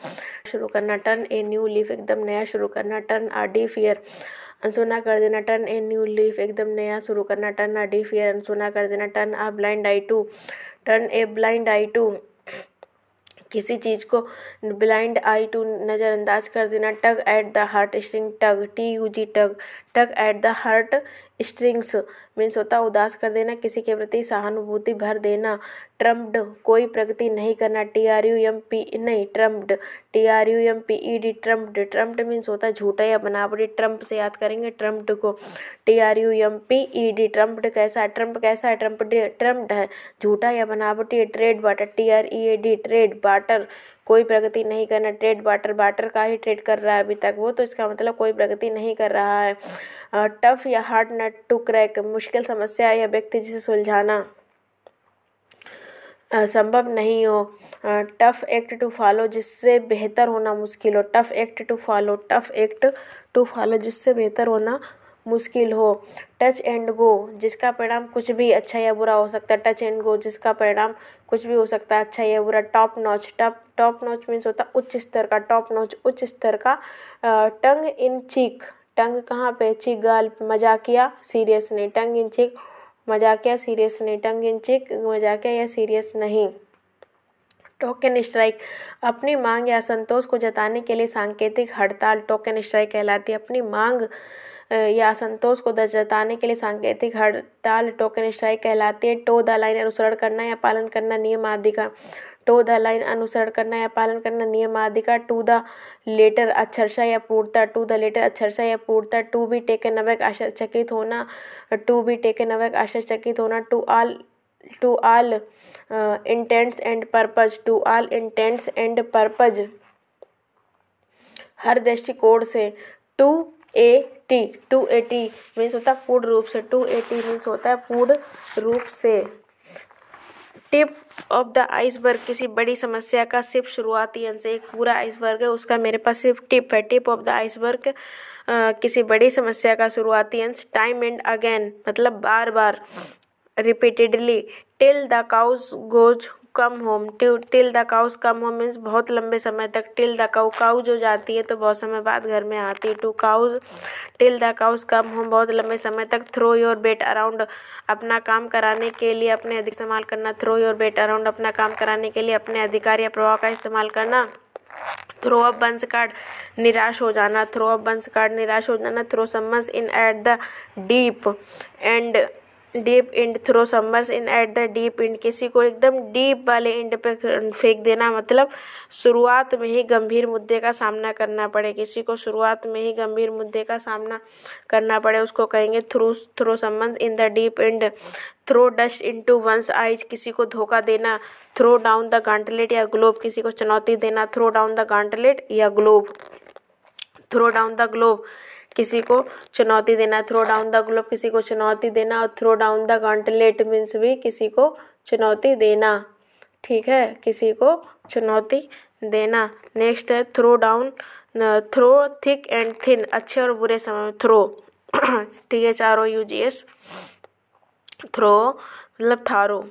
शुरू करना टर्न ए न्यू लीफ एकदम नया शुरू करना टर्न आ डी फियर अनसुना कर देना टर्न ए न्यू लीफ एकदम नया शुरू करना टर्न आ डी फियर अनसुना कर देना turn a blind eye to turn a blind eye to किसी चीज़ को ब्लाइंड आई टू नज़रअंदाज कर देना tug at the heart string tug T U G tug tug at the heart strings means होता उदास कर देना किसी के प्रति सहानुभूति भर देना ट्रम्प्ड कोई प्रगति नहीं करना T R U M P नहीं trumped T R U M P E D trumped trumped means होता है झूठा या बनावटी ट्रम्प से याद करेंगे ट्रम्प्ड को T R U M P E D trumped कैसा ट्रम्प कैसा है ट्रम्प ट्रम्प्ड है झूठा या बनावटी tread water T R E A D tread water कोई प्रगति नहीं करना ट्रेड वाटर वाटर का ही ट्रेड कर रहा है अभी तक वो तो इसका मतलब कोई प्रगति नहीं कर रहा है टफ या हार्ड नट टू क्रैक मुश्किल समस्या या व्यक्ति जिसे सुलझाना संभव नहीं हो टफ एक्ट टू फॉलो जिससे बेहतर होना मुश्किल हो tough act to follow tough act to follow जिससे बेहतर होना मुश्किल हो टच एंड गो जिसका परिणाम कुछ भी अच्छा या बुरा हो सकता है टच एंड गो जिसका परिणाम कुछ भी हो सकता है अच्छा या बुरा top notch top top notch means होता है उच्च स्तर का टॉप नॉच उच्च स्तर का टंग इन चीक टंग कहाँ पे चीक गाल मजाकिया सीरियस नहीं टंग इन चीक मजाकिया सीरियस नहीं टंग इन चीक मजाकिया या सीरियस नहीं टोकन स्ट्राइक अपनी मांग या असंतोष को जताने के लिए सांकेतिक हड़ताल टोकन स्ट्राइक कहलाती है अपनी मांग या असंतोष को जताने के लिए सांकेतिक हड़ताल टोकन स्ट्राइक कहलाती है। टो द लाइन अनुसरण करना या पालन करना नियम आदि का टो द लाइन अनुसरण करना या पालन करना नियम आदि का टू द लेटर अक्षरशः या पूर्णतः टू द लेटर अक्षरशः या पूर्णतः टू बी टेकन अवैक आश्चर्यचकित होना टू बी टेकन अवैक आश्चर्यचकित होना to all to all intents and purpose to all intents and purpose हर दृष्टिकोण से to a T to a T means होता है पूर्ण रूप से टू ए टी मीन्स होता है पूर्ण रूप से। टिप ऑफ द आइसबर्ग किसी बड़ी समस्या का सिर्फ शुरुआती अंश एक पूरा आइसबर्ग है उसका मेरे पास सिर्फ टिप है। टिप ऑफ द आइसबर्ग किसी बड़ी समस्या का शुरुआती अंश टाइम एंड अगेन मतलब बार बार repeatedly till the cows goes come home till the cows come home means बहुत लंबे समय तक टिल द काउ काउज हो जाती है तो बहुत समय बाद घर में आती है। To cows till the cows come home बहुत लंबे समय तक। थ्रो योर बेट अराउंड अपना काम कराने के लिए अपने अधिक इस्तेमाल करना थ्रो योर बेट अराउंड अपना काम कराने के लिए अपने अधिकार या प्रभाव का इस्तेमाल करना। थ्रो अप बंस कार्ड निराश हो जाना थ्रो अप बंस कार्ड निराश हो जाना। Throw सम्मर्स in at the deep end deep end throw summers in at the deep end किसी को एकदम डीप वाले इंड पे फेंक देना मतलब शुरुआत में ही गंभीर मुद्दे का सामना करना पड़े किसी को शुरुआत में ही गंभीर मुद्दे का सामना करना पड़े उसको कहेंगे throw throw summers in the deep end. Throw dust into one's eyes किसी को धोखा देना। थ्रो डाउन द गांटलेट या ग्लोब किसी को चुनौती देना थ्रो डाउन द गांटलेट या globe throw down the globe किसी को चुनौती देना थ्रो डाउन द ग्लोब किसी को चुनौती देना और throw down the gauntlet means भी किसी को चुनौती देना। ठीक है किसी को चुनौती देना। नेक्स्ट है throw down throw thick and thin अच्छे और बुरे समय through T H R O U G S through मतलब thorough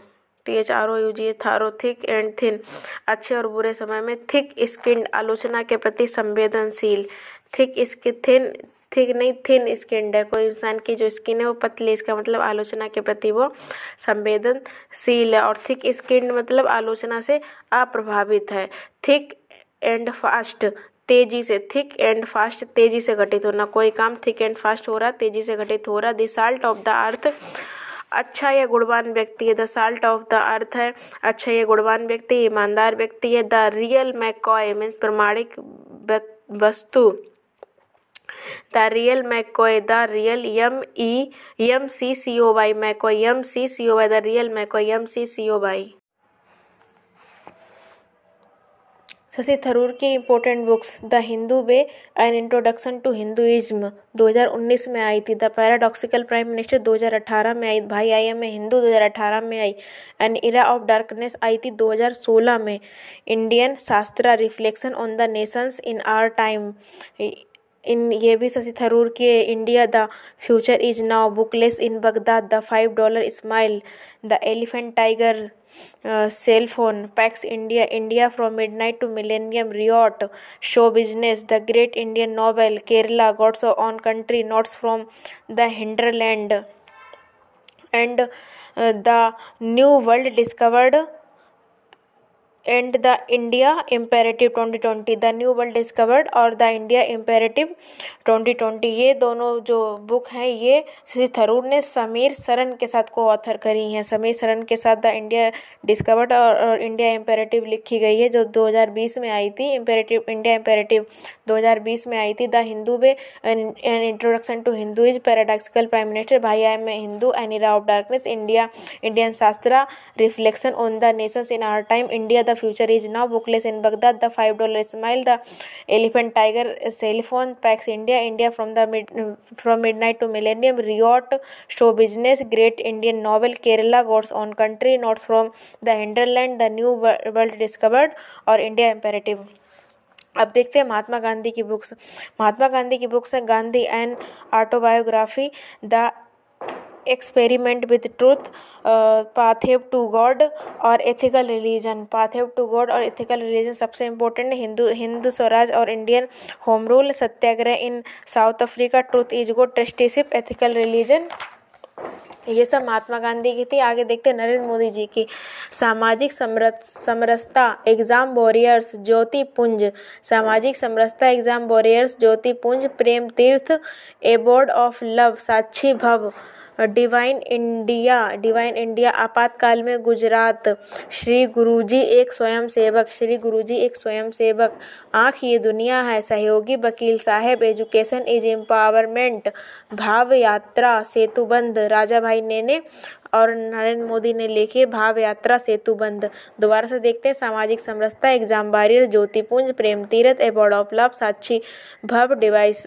T H R O U G thorough thick and thin अच्छे और बुरे समय में। थिक स्किन आलोचना के प्रति संवेदनशील थिक स्किन थिन थिक नहीं थिन स्किन है कोई इंसान की जो स्किन है वो पतली इसका मतलब आलोचना के प्रति वो संवेदनशील है और थिक स्किन मतलब आलोचना से अप्रभावित है। थिक एंड फास्ट तेजी से थिक एंड फास्ट तेजी से घटित होना कोई काम थिक एंड फास्ट हो रहा तेजी से घटित हो रहा। The salt of the earth अच्छा या गुणवान व्यक्ति है the salt of the earth है अच्छा या गुणवान व्यक्ति ईमानदार व्यक्ति है। द रियल मैकॉय मीन्स प्रमाणिक वस्तु the real McCoy the real M E M C C O Y McCoy M C C O Y the real McCoy M C C O Y. Shashi Tharoor की important books the Hindu way an introduction to Hinduism दो हज़ार उन्नीस में आई थी। The paradoxical prime minister दो हज़ार अठारह में आई भाई आई एम ए हिंदू दो हज़ार अठारह में आई। एन इरा ऑफ डार्कनेस आई थी दो हज़ार सोलह में। Indian Shastra reflection on the nations in our time इन ये भी शशि थरूर के। India the future is now bookless in Baghdad the five dollar smile the elephant tiger cellphone pax India India from midnight to millennium riot show business the great Indian novel Kerala God's of own country notes from the hinterland and the new world discovered and the India Imperative twenty twenty the new world discovered और the India Imperative twenty twenty ये दोनों जो book हैं ये शशि थरूर ने समीर सरन के साथ को ऑथर करी हैं। समीर सरन के साथ द इंडिया डिस्कवर्ड और इंडिया इम्पेरेटिव लिखी गई है जो दो हज़ार बीस में आई थी। इम्पेरेटिव इंडिया इम्पेरेटिव दो हज़ार बीस में आई थी। The Hindu way an introduction to Hinduism paradoxical prime minister why I am a Hindu an era of darkness India Indian Shastra reflection on the nations in our time India the future is now bookless in Baghdad the five dollar smile the elephant tiger cellphone pax India India from the from midnight to millennium riot show business great Indian novel Kerala God's own country notes from the hinterland the new world discovered और India imperative. अब देखते हैं महात्मा गांधी की books. Mahatma Gandhi की books हैं Gandhi an autobiography the experiment with truth pathway to God और ethical religion pathway to God और ethical religion सबसे इम्पोर्टेंट हिंदू हिंदू स्वराज और Indian home rule Satyagraha in South Africa truth is God trusteeship ethical religion ये सब महात्मा गांधी की थी। आगे देखते हैं नरेंद्र मोदी जी की। सामाजिक समरसता एग्जाम वॉरियर्स ज्योति पुंज, सामाजिक समरसता एग्जाम वॉरियर्स ज्योति पुंज, प्रेम तीर्थ एबोर्ड ऑफ लव, साक्षी भव, डिवाइन इंडिया, डिवाइन इंडिया आपातकाल में गुजरात, श्री गुरुजी एक स्वयंसेवक, श्री गुरुजी एक स्वयंसेवक, आँख ये दुनिया है, सहयोगी वकील साहेब, एजुकेशन इज एम्पावरमेंट, भाव यात्रा सेतुबंध, राजा भाई नेने और नरेंद्र मोदी ने लिखी भाव यात्रा सेतुबंध। दोबारा से देखते हैं, Samajik Samarasta exam warrior Jyotipunj, Prem Tirth abode of love, Sakshi Bhav, device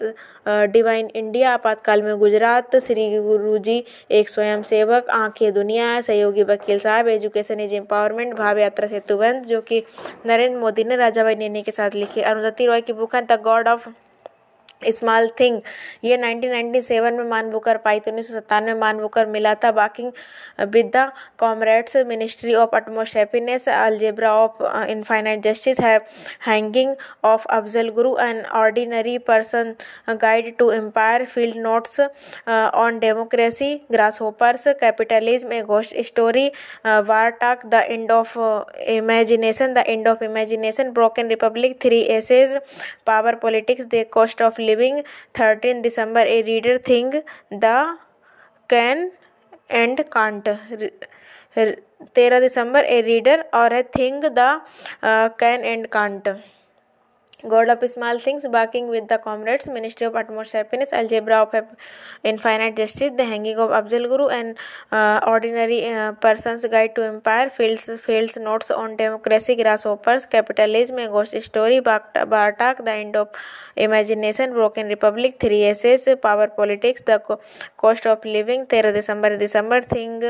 divine India आपातकाल में गुजरात, श्री गुरुजी एक स्वयंसेवक, आंखें दुनिया है, सहयोगी वकील साहब, एजुकेशन इज एम्पावरमेंट, भाव यात्रा सेतुबंध, जो कि नरेंद्र मोदी ने राजा भाई नेने के साथ लिखी। अरुंधति रॉय की बुक है the God of small thing, ये नाइनटीन नाइंटी सेवन में मान बुकर पाई थी, उन्नीस सौ सत्तानवे में मान बुकर मिला था। Walking with the comrades, ministry of utmost happiness, algebra of infinite justice है, hanging of Afzal Guru, an ordinary person guide to empire, field notes on democracy, grasshoppers, capitalism a ghost story, war talk the end of imagination, the end of imagination, broken republic, three essays, power politics, the cost of living, thirteen December a reader thing, the can and can't, तेरह दिसंबर a reader और है thing the can and can't, God of small things, working with the comrades, ministry of utmost happiness, algebra of infinite justice, the hanging of Afzal Guru, and ordinary persons guide to empire, fields fields notes on democracy, grasshoppers, capitalism a ghost story, बार्टाक the end of imagination, broken republic, three essays, power politics, the cost of living, तेरह दिसंबर दिसंबर thing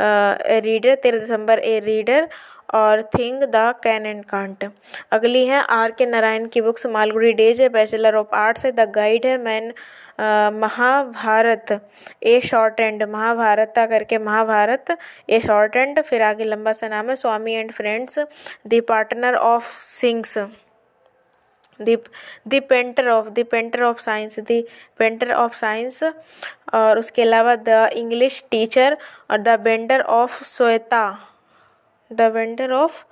reader, तेरह दिसंबर a reader और thing the can and can't. अगली है R K Narayan की books, Malgudi days है, बैचलर ऑफ आर्ट्स है, द गाइड है, man Mahabharata a short end, Mahabharata करके महाभारत ए शॉर्ट एंड, फिर आगे लंबा सा नाम है, Swami and friends, the partner of sings, the the painter of the painter of science the painter of science और उसके अलावा द इंग्लिश टीचर और the vendor of sweets The vendor of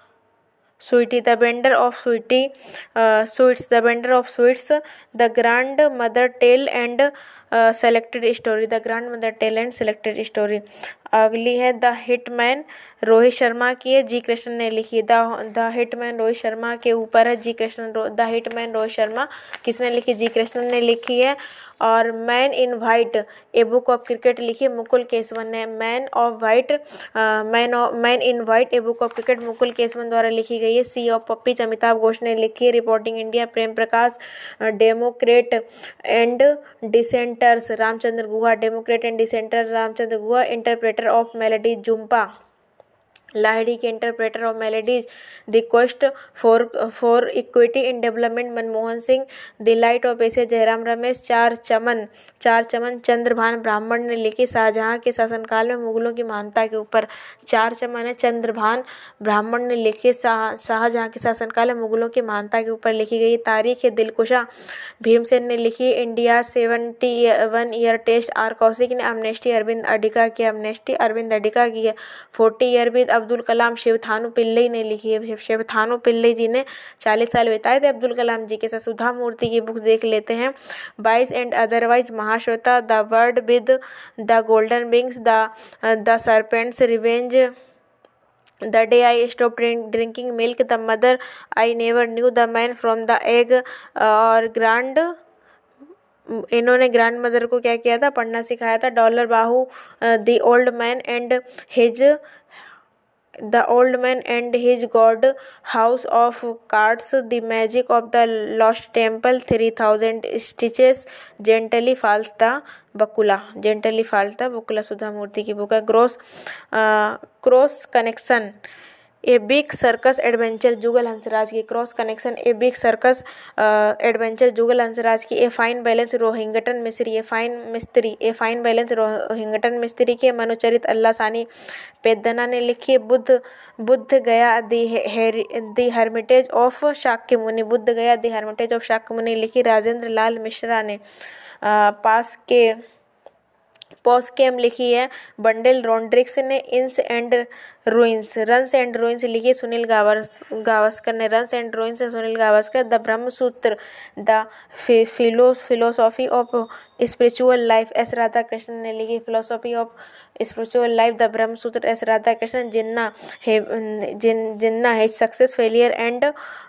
sweetie, the vendor of sweetie, uh, sweets, the vendor of sweets, the grandmother tale and uh, selected story, the grandmother tale and selected story। अगली है the hitman, Rohit Sharma की है, G Krishnan ने लिखी। The the hitman Rohit Sharma के ऊपर है, G Krishnan, the hitman Rohit Sharma किसने लिखी, जी कृष्णन ने लिखी है। और man in white, a book of cricket लिखी मुकुल केसवन ने। Man of white man of man in white, a book of cricket Mukul Kesavan द्वारा लिखी गई है। Sea of poppies Amitabh Ghosh ने लिखी है। Reporting India Prem Prakash, democrat and dissenters Ramachandra Guha, democrat and dissenter Ramachandra Guha. Interpreter of maladies Jhumpa Lahiri के, interpreter of maladies, the quest for for equity in development Manmohan Singh, the light of Asia Jairam Ramesh, चार चमन चार चमन चंद्रभान ब्राह्मण ने लिखी। शाहजहां के शासनकाल में मुगलों की महानता के ऊपर चार चमन है, चंद्रभान ब्राह्मण ने लिखी। शाहजहां के शासनकाल में मुगलों की महानता के ऊपर लिखी गई। तारीख दिलकुशा भीमसेन ने लिखी। India seventy one year test R Kaushik ने। एमनेस्टी अरविंद अडिगा की एमनेस्टी अरविंद अडिगा की है। Forty year with Abdul Kalam Sivathanu Pillai ने लिखी है। शिवथानु पिल्लई जी ने चालीस साल बिताए थे अब्दुल कलाम जी के साथ। सुधा मूर्ति की बुक्स देख लेते हैं। Wise and otherwise, Mahasweta, the word with the golden wings, the the serpent's revenge, the day I stop drinking milk, the mother I never knew, the man from the egg. और ग्रांड, इन्होंने grandmother को क्या किया था, पढ़ना सिखाया था। Dollar Bahu, the old man and his The Old Man and His God, House of Cards, The Magic of the Lost Temple, Three Thousand Stitches, Gently Falls the Bakula, Gently Falls the Bakula Sudha मूर्ति की book है। Gross cross connection, a big circus adventure Jugal Hansraj की। Cross connection, a big circus adventure Jugal Hansraj की। A fine balance Rohinton मिस्त्री, a fine मिस्त्री a fine balance Rohinton मिस्त्री के। मनोचरित अल्लाह सानी पेदना ने लिखी। बुद्ध बुद्ध गया दी हर्मिटेज ऑफ शाक्य मुनि, बुद्ध गया दी हर्मिटेज ऑफ शाक्य मुनि लिखी। राजेंद्र लाल मिश्रा ने। पास के पोस्केम लिखी है, बंडल रॉन्ड्रिक्स ने इंस and ruins runs and ruins लिखी है सुनील गावस गावस्कर ने, runs and ruins Sunil Gavaskar. The Brahmasutra, the philosophy of spiritual life S Radhakrishnan ने लिखी, philosophy of spiritual life the Brahmasutra S Radhakrishnan. Jinnah है जिन जिन्ना है success failure and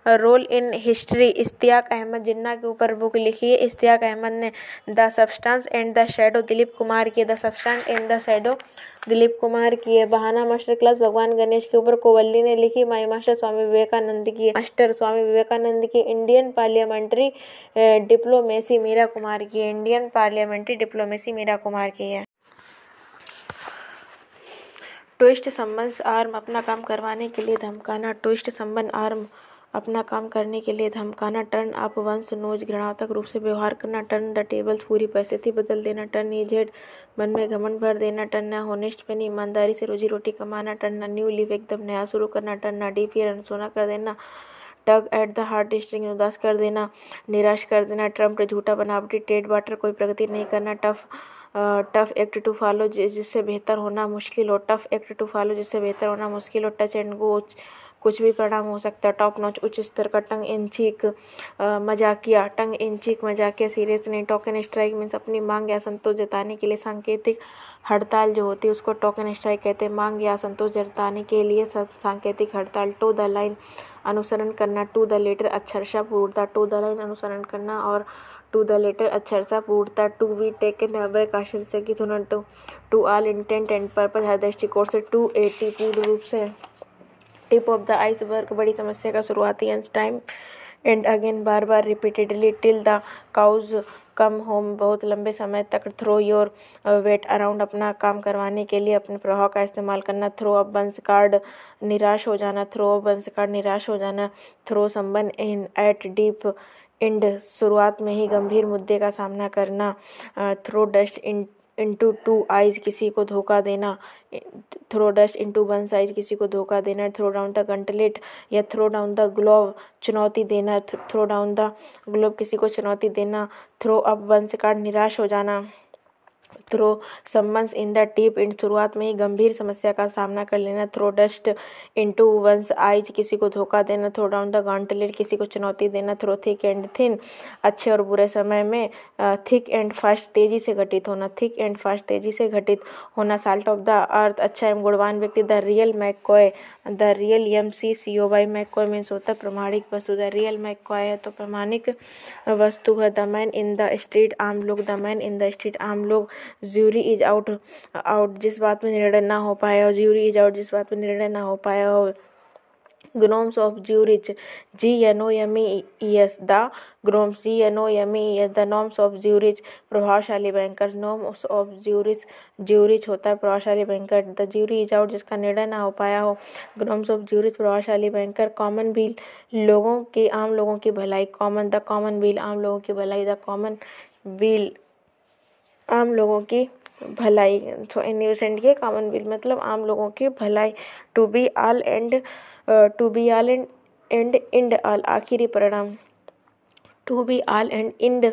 role in history Ishtiaq Ahmed Jinnah के ऊपर बुक लिखी है इश्तियाक अहमद ने। The substance and the shadow Dilip Kumar की, the substance and the shadow Dilip Kumar की है। बहाना मास्टर क्लास भगवान गणेश के ऊपर कोवल्ली ने लिखी, माई मास्टर स्वामी विवेकानंद की, मास्टर स्वामी विवेकानंद की। Indian parliamentary diplomacy Meera Kumar की, Indian parliamentary diplomacy Meera Kumar की है। ट्विस्ट संबंध आर्म अपना काम करवाने के लिए धमकाना, ट्विस्ट संबंध आर्म अपना काम करने के लिए धमकाना। टर्न अप वंस नोज घृणात्मक रूप से व्यवहार करना, टर्न द टेबल्स पूरी परिस्थिति बदल देना, टर्न इजेड मन में घमंड भर देना, टर्न होनेस्ट पेन ईमानदारी से रोजी रोटी कमाना, टर्न न्यू लीव एकदम नया शुरू करना, टर्न डी फियर अनसोना कर देना, टग एट द हार्ट डिस्ट्रिंग उदास कर देना, निराश कर देना, ट्रम्प झूठा बनावटी ट्रेड वाटर कोई प्रगति नहीं करना, tough tough act to follow जिससे बेहतर होना मुश्किल हो, टफ एक्ट टू फॉलो जिससे बेहतर होना मुश्किल हो, टच एंड गो कुछ भी परिणाम हो सकता है, टॉप नॉच उच्च स्तर का, टंग इन चीक मजाकिया टंग इन चीक मजाकिया सीरियस नहीं, टोकन स्ट्राइक मीन्स अपनी मांग या संतोष जताने के लिए सांकेतिक हड़ताल जो होती है उसको टोकन स्ट्राइक कहते हैं, मांग या संतोष जताने के लिए सांकेतिक हड़ताल। टू द लाइन अनुसरण करना, टू द लेटर अक्षरशः पूर्णता, टू द लाइन अनुसरण करना और टू द लेटर अक्षरशः पूर्णता। टू बी टेकन अवे का शीर्षक होना, to to all intent and purpose हर दृष्टिकोण से, टू एटी पूर्ण रूप से, टिप ऑफ द आइसबर्ग बड़ी समस्या का शुरुआती अंश, टाइम एंड अगेन बार बार repeatedly, till the cows come home बहुत लंबे समय तक, थ्रो योर वेट अराउंड अपना काम करवाने के लिए अपने प्रभाव का इस्तेमाल करना, थ्रो अप बंस कार्ड निराश हो जाना, थ्रो अप बंस कार्ड निराश हो जाना, थ्रो संबंध इन एट डीप इंड शुरुआत में ही गंभीर मुद्दे का सामना करना, throw dust in into to eyes किसी को धोखा देना, throw dust into one size किसी को धोखा देना, थ्रो डाउन द गंटलेट या थ्रो डाउन द ग्लोव चुनौती देना, थ्रो डाउन द ग्लोव किसी को चुनौती देना, थ्रो अप वंस कार्ड निराश हो जाना, throw summons in the deep end शुरुआत में ही गंभीर समस्या का सामना कर लेना, throw dust into one's eyes किसी को धोखा देना, थ्रो डाउन द गॉन्टलेट किसी को चुनौती देना, थ्रो थिक एंड थिन अच्छे और बुरे समय में, थिक एंड फास्ट तेजी से घटित होना, थिक एंड फास्ट तेजी से घटित होना, साल्ट ऑफ द अर्थ अच्छा एवं गुणवान व्यक्ति, the real McCoy the real M C C O Y McCoy means होता है प्रमाणिक वस्तु, द रियल मैकॉय है तो प्रमाणिक वस्तु है, the man in the street आम लोग the man in the street आम लोग, ज्यूरी इज आउट आउट जिस बात में निर्णय ना हो पाया हो, ज्यूरी इज आउट जिस बात में निर्णय ना हो पाया हो, gnomes of Zurich G N O M E S the gnomes G N O M E S the gnomes of Zurich प्रभावशाली banker, gnomes of Zurich Zurich होता है प्रभावशाली banker, the jury is out जिसका निर्णय ना हो पाया हो, ग्नोम्स ऑफ ज्यूरिच प्रभावशाली बैंकर, कॉमन बिल लोगों की आम लोगों की भलाई, कॉमन द कॉमन बिल आम लोगों की भलाई, द कॉमन बिल आम लोगों की भलाई, सो इनोसेंट ये कॉमन बिल मतलब आम लोगों की भलाई, to be all and to be all and and end all आखिरी परिणाम, to be all and end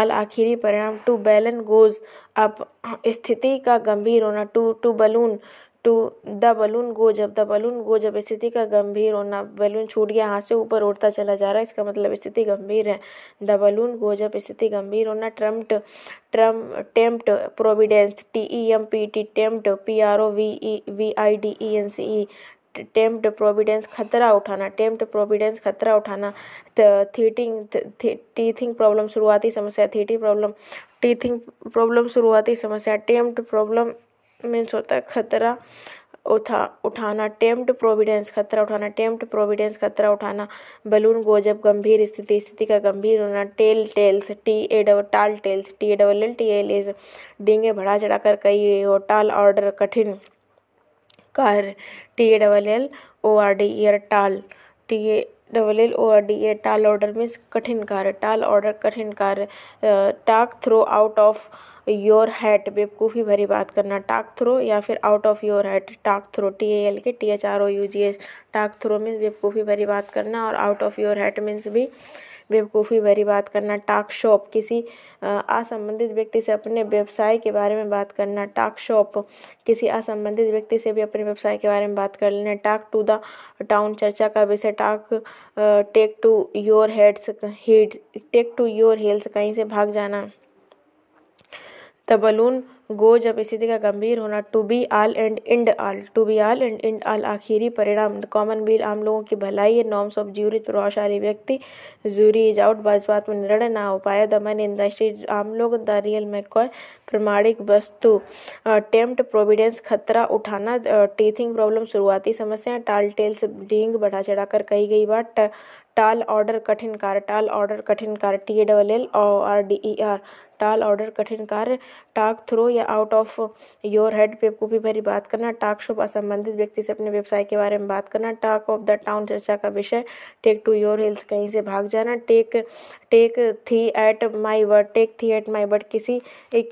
all आखिरी परिणाम, टू बैलन गोज अप स्थिति का गंभीर होना, to to balloon to the balloon goes up the balloon goes up स्थिति का गंभीर होना, बलून छूट गया हाथ से ऊपर उड़ता चला जा रहा है इसका मतलब स्थिति गंभीर है, द बलून गोज अप स्थिति गंभीर होना, ट्रम्प्ट ट्रम tempt providence T E M P T tempt P R O V E V I D E N C E tempt providence खतरा उठाना, टेम्प्ट प्रोविडेंस खतरा उठाना, थीटिंग टीथिंग प्रॉब्लम शुरुआती समस्या, थीटिंग प्रॉब्लम टीथिंग प्रॉब्लम शुरुआती समस्या, टेम्प्ट प्रॉब्लम मीन्स होता है खतरा उठा उठाना, टेम्प्ट प्रोविडेंस खतरा उठाना, टेम्प्ट प्रोविडेंस खतरा उठाना, बलून गोज अप गंभीर स्थिति स्थिति का गंभीर होना, tell tales T A double tall tales T A double L T L as डींगे बढ़ा चढ़ाकर कई हो, टाल ऑर्डर कठिन कार्य T A double L O R D E R tall T A double L O R D A tall order means कठिन कार्य, tall order कठिन कार्य, talk through out of your head, बेवकूफ़ी भरी बात करना, टाक थ्रो, या फिर out of your head, talk through, T A L K T H R O U G H, talk through means बेवकूफ़ी भरी बात करना, और out of your head means भी बेवकूफ़ी भरी बात करना। टाक शॉप, किसी असंबंधित व्यक्ति से अपने व्यवसाय के बारे में बात करना, टाक शॉप, किसी असंबंधित व्यक्ति से भी अपने व्यवसाय के बारे में बात कर लेना। टाक टू द टाउन, चर्चा का विषय, talk take to your heads heed take to your heels, कहीं से भाग जाना। द बलून गो, जब स्थिति का गंभीर होना। To be all and end all, to be all and end all, आखिरी परिणाम। कॉमन बिल, आम लोगों की भलाई है। नॉर्म्स ऑफ ज्यूरी, प्रभावशाली व्यक्ति। ज्यूरी इज आउट, बस बात में निर्णय ना हो पाया। द मनी इंडस्ट्री, आम लोग। द रियल मैकॉय, प्रमाणिक वस्तु। टेम्प्ट, प्रोविडेंस, खतरा उठाना। टीथिंग प्रॉब्लम, शुरुआती समस्या। टाल टेल्स, डींग, बढ़ा चढ़ा कर कही गई बात। टाल ऑर्डर, कठिन कार्य, टाल ऑर्डर कठिन कार्य, T A double L O R D E R, tall order कठिन कार्य। टाक थ्रो या आउट ऑफ योर हेड, बेवकूफ़ी भरी बात करना। टाक शॉप, असंबंधित व्यक्ति से अपने व्यवसाय के बारे में बात करना। टाक ऑफ द टाउन, चर्चा का विषय। टेक टू योर हिल्स, कहीं से भाग जाना। टेक टेक थी एट माई वर्ड, टेक थी एट माई वर्ड, किसी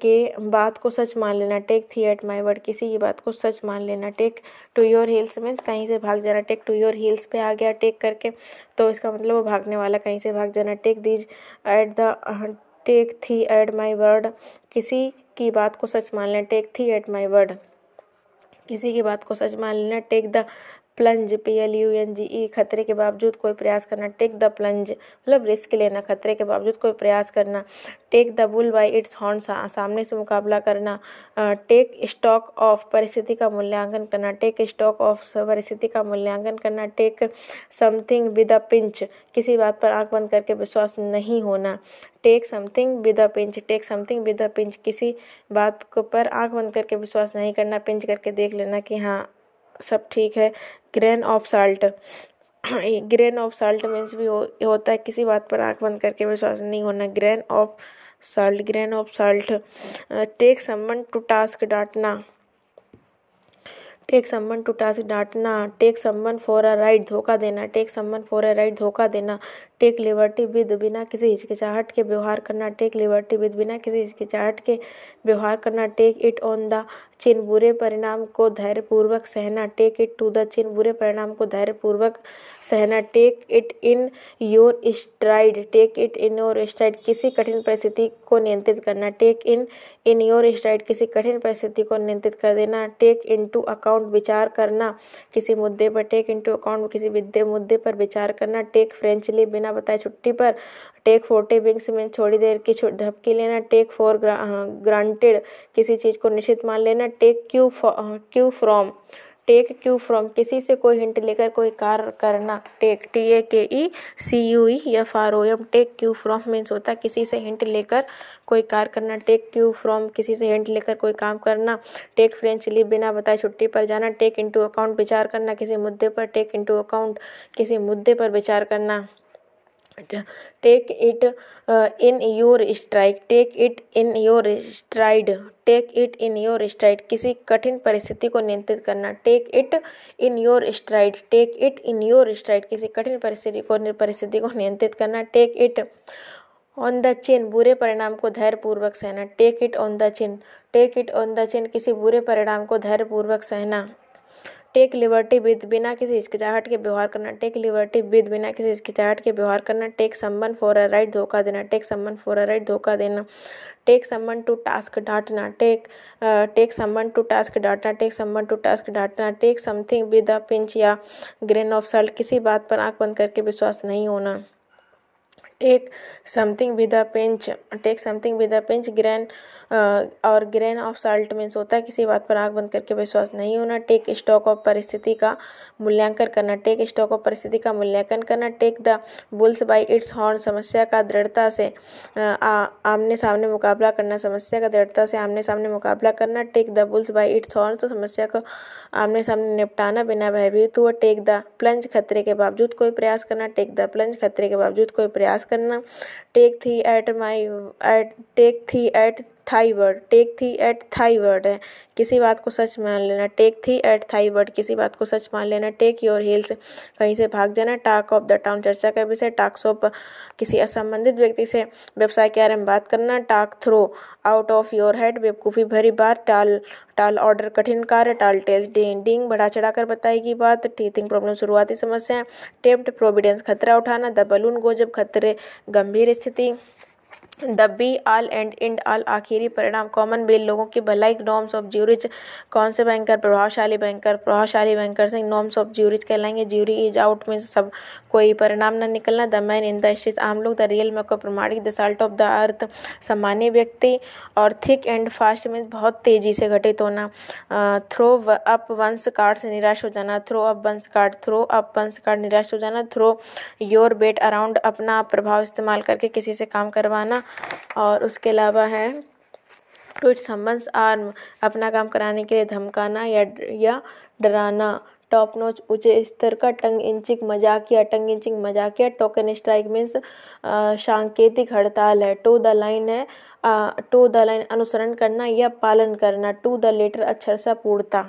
के बात को सच मान लेना। टेक थी एट माई वर्ड, किसी की बात को सच मान लेना। Take to your hills means कहीं से भाग जाना। टेक टू योर हिल्स पे आ गया टेक करके, तो इसका मतलब वो भागने वाला, कहीं से भाग जाना। Take these at the take थी एट माई वर्ड, किसी की बात को सच मान लेना। टेक थी एट माई वर्ड, किसी की बात को सच मान लेना। Take the plunge, P L U N G E, खतरे के बावजूद कोई प्रयास करना। टेक द प्लंज मतलब रिस्क लेना, खतरे के बावजूद कोई प्रयास करना। Take the bull by its horn, सामने से मुकाबला करना। टेक स्टॉक ऑफ, परिस्थिति का मूल्यांकन करना। टेक स्टॉक ऑफ, परिस्थिति का मूल्यांकन करना। Take something with a pinch, किसी बात पर आंख बंद करके विश्वास नहीं होना। Take something with a pinch, take something with a pinch, किसी बात पर आंख बंद करके विश्वास नहीं करना, पिंच करके देख लेना कि हाँ सब ठीक है। Grain of salt, grain of salt means भी हो, होता है किसी बात पर आंख बंद करके विश्वास नहीं होना। Grain of salt, grain of salt. Take someone to task, डांटना। टेक समवन टू टास्क, डांटना। Take someone for a ride, धोखा देना। Take someone for a ride, धोखा देना। टेक लिबर्टी विद, बिना किसी हिचकिचाहट के व्यवहार करना। टेक लिबर्टी विद, बिना किसी हिचकिचाहट के व्यवहार करना। Take it on the chin, बुरे परिणाम को धैर्यपूर्वक सहना। Take it to the chin, बुरे परिणाम को धैर्यपूर्वक सहना। Take it in your stride, take it in your stride, किसी कठिन परिस्थिति को नियंत्रित करना। Take in in your stride, किसी कठिन परिस्थिति को नियंत्रित कर देना। टेक इन टू अकाउंट, विचार करना किसी मुद्दे पर। टेक इन टू अकाउंट, किसी मुद्दे पर विचार करना। टेक फ्रेंचली, बिना बताए छुट्टी पर। टेक फोर्टे विंग्स में, थोड़ी देर की धपकी लेना। टेक फॉर ग्रांटेड, किसी चीज़ को निश्चित मान लेना। Take cue cue from, take cue from, किसी से कोई हिंट लेकर कोई कार्य करना। Take T A K E C U E F R O M, take cue from means होता है किसी से हिंट लेकर कोई कार्य करना। टेक क्यू फ्रॉम, किसी से हिंट लेकर कोई काम करना। टेक फ्रेंचली, बिना बताए छुट्टी पर जाना। टेक इनटू अकाउंट, विचार करना किसी मुद्दे पर। टेक इनटू अकाउंट, किसी मुद्दे पर विचार करना। Take it in your strike, take it in your stride, take it in your stride, किसी कठिन परिस्थिति को नियंत्रित करना। Take it in your stride, take it in your stride, किसी कठिन परिस्थिति को परिस्थिति को नियंत्रित करना। Take it on the chin, बुरे परिणाम को धैर्यपूर्वक सहना। Take it on the chin, take it on the chin, किसी बुरे परिणाम को धैर्यपूर्वक सहना। टेक लिबर्टी विद, बिना किसी हिचकिचाहट के व्यवहार करना। टेक लिबर्टी विद, बिना किसी हिचकिचाहट के व्यवहार करना। Take someone for a right, धोखा देना। Take someone for a right, धोखा देना। टेक समवन टू टास्क, डांटना। Take take someone to task, डांटना। टेक समवन टू टास्क, डांटना। Take something with a pinch या ग्रेन ऑफ साल्ट, किसी बात पर आंख बंद करके विश्वास नहीं होना। Take something with a pinch, take something with a pinch, grain और ग्रेन ऑफ साल्ट मीन्स होता है किसी बात पर आंख बंद करके विश्वास नहीं होना। टेक स्टॉक ऑफ, परिस्थिति का मूल्यांकन करना। टेक स्टॉक ऑफ, परिस्थिति का मूल्यांकन करना। Take the bulls by its horn, समस्या का दृढ़ता से आमने सामने मुकाबला करना। समस्या का दृढ़ता से आमने सामने मुकाबला करना। Take the bulls by its horn, समस्या को आमने सामने निपटाना बिना भयभीत हुआ। टेक द प्लंज, खतरे के बावजूद कोई प्रयास करना। टेक द प्लंज, खतरे के बावजूद कोई प्रयास करना। टेक थी एट माई एट टेक थी एट थाई वर्ड, टेक थी एट थाई वर्ड है, किसी बात को सच मान लेना, टेक थी एट थाई वर्ड, किसी बात को सच मान लेना, टेक योर हील्स, कहीं से भाग जाना, टॉक ऑफ द टाउन, चर्चा का विषय, टॉक्स ऑफ किसी असंबंधित व्यक्ति से व्यवसाय के बारे में बात करना, talk through out of your head, बेवकूफ़ी भरी बात, टाल टाल ऑर्डर कठिन कार्य, टाल टेस्ट, डिंग बढ़ा चढ़ा कर बताएगी बात, टीथिंग प्रॉब्लम शुरुआती समस्याएं, टेम्प्ट प्रोविडेंस खतरा उठाना, द बलून गो जब खतरे गंभीर स्थिति, the be all and end all आखिरी परिणाम, कॉमन बिल लोगों की भलाई, नॉर्म्स ऑफ ज्यूरिच कौन से बैंकर प्रभावशाली बैंकर प्रभावशाली बैंकर से नॉर्म्स ऑफ ज्यूरिच कहलाएंगे, ज्यूरी इज आउट में सब कोई परिणाम न निकलना, the man in the street आम लोग, द रियल में कोई प्रमाणिक, the salt of the earth सामान्य व्यक्ति, और थिक एंड फास्ट में बहुत तेजी से घटित होना, थ्रो अप वंस कार्ड से निराश हो जाना, throw up one's card throw up one's card निराश हो जाना, थ्रो योर बेट अराउंड अपना प्रभाव इस्तेमाल करके किसी से काम करवाना, और उसके अलावा है टू इट सम्बन्स आर्म अपना काम कराने के लिए धमकाना या या डराना, टॉप नोच ऊंचे स्तर का, टंग इंचिंग मजाकिया टंग इंचिंग मजाकिया, टोकन स्ट्राइक मीन्स सांकेतिक हड़ताल है, टू द लाइन है टू द लाइन अनुसरण करना या पालन करना, टू द लेटर अक्षरशः पूर्णता।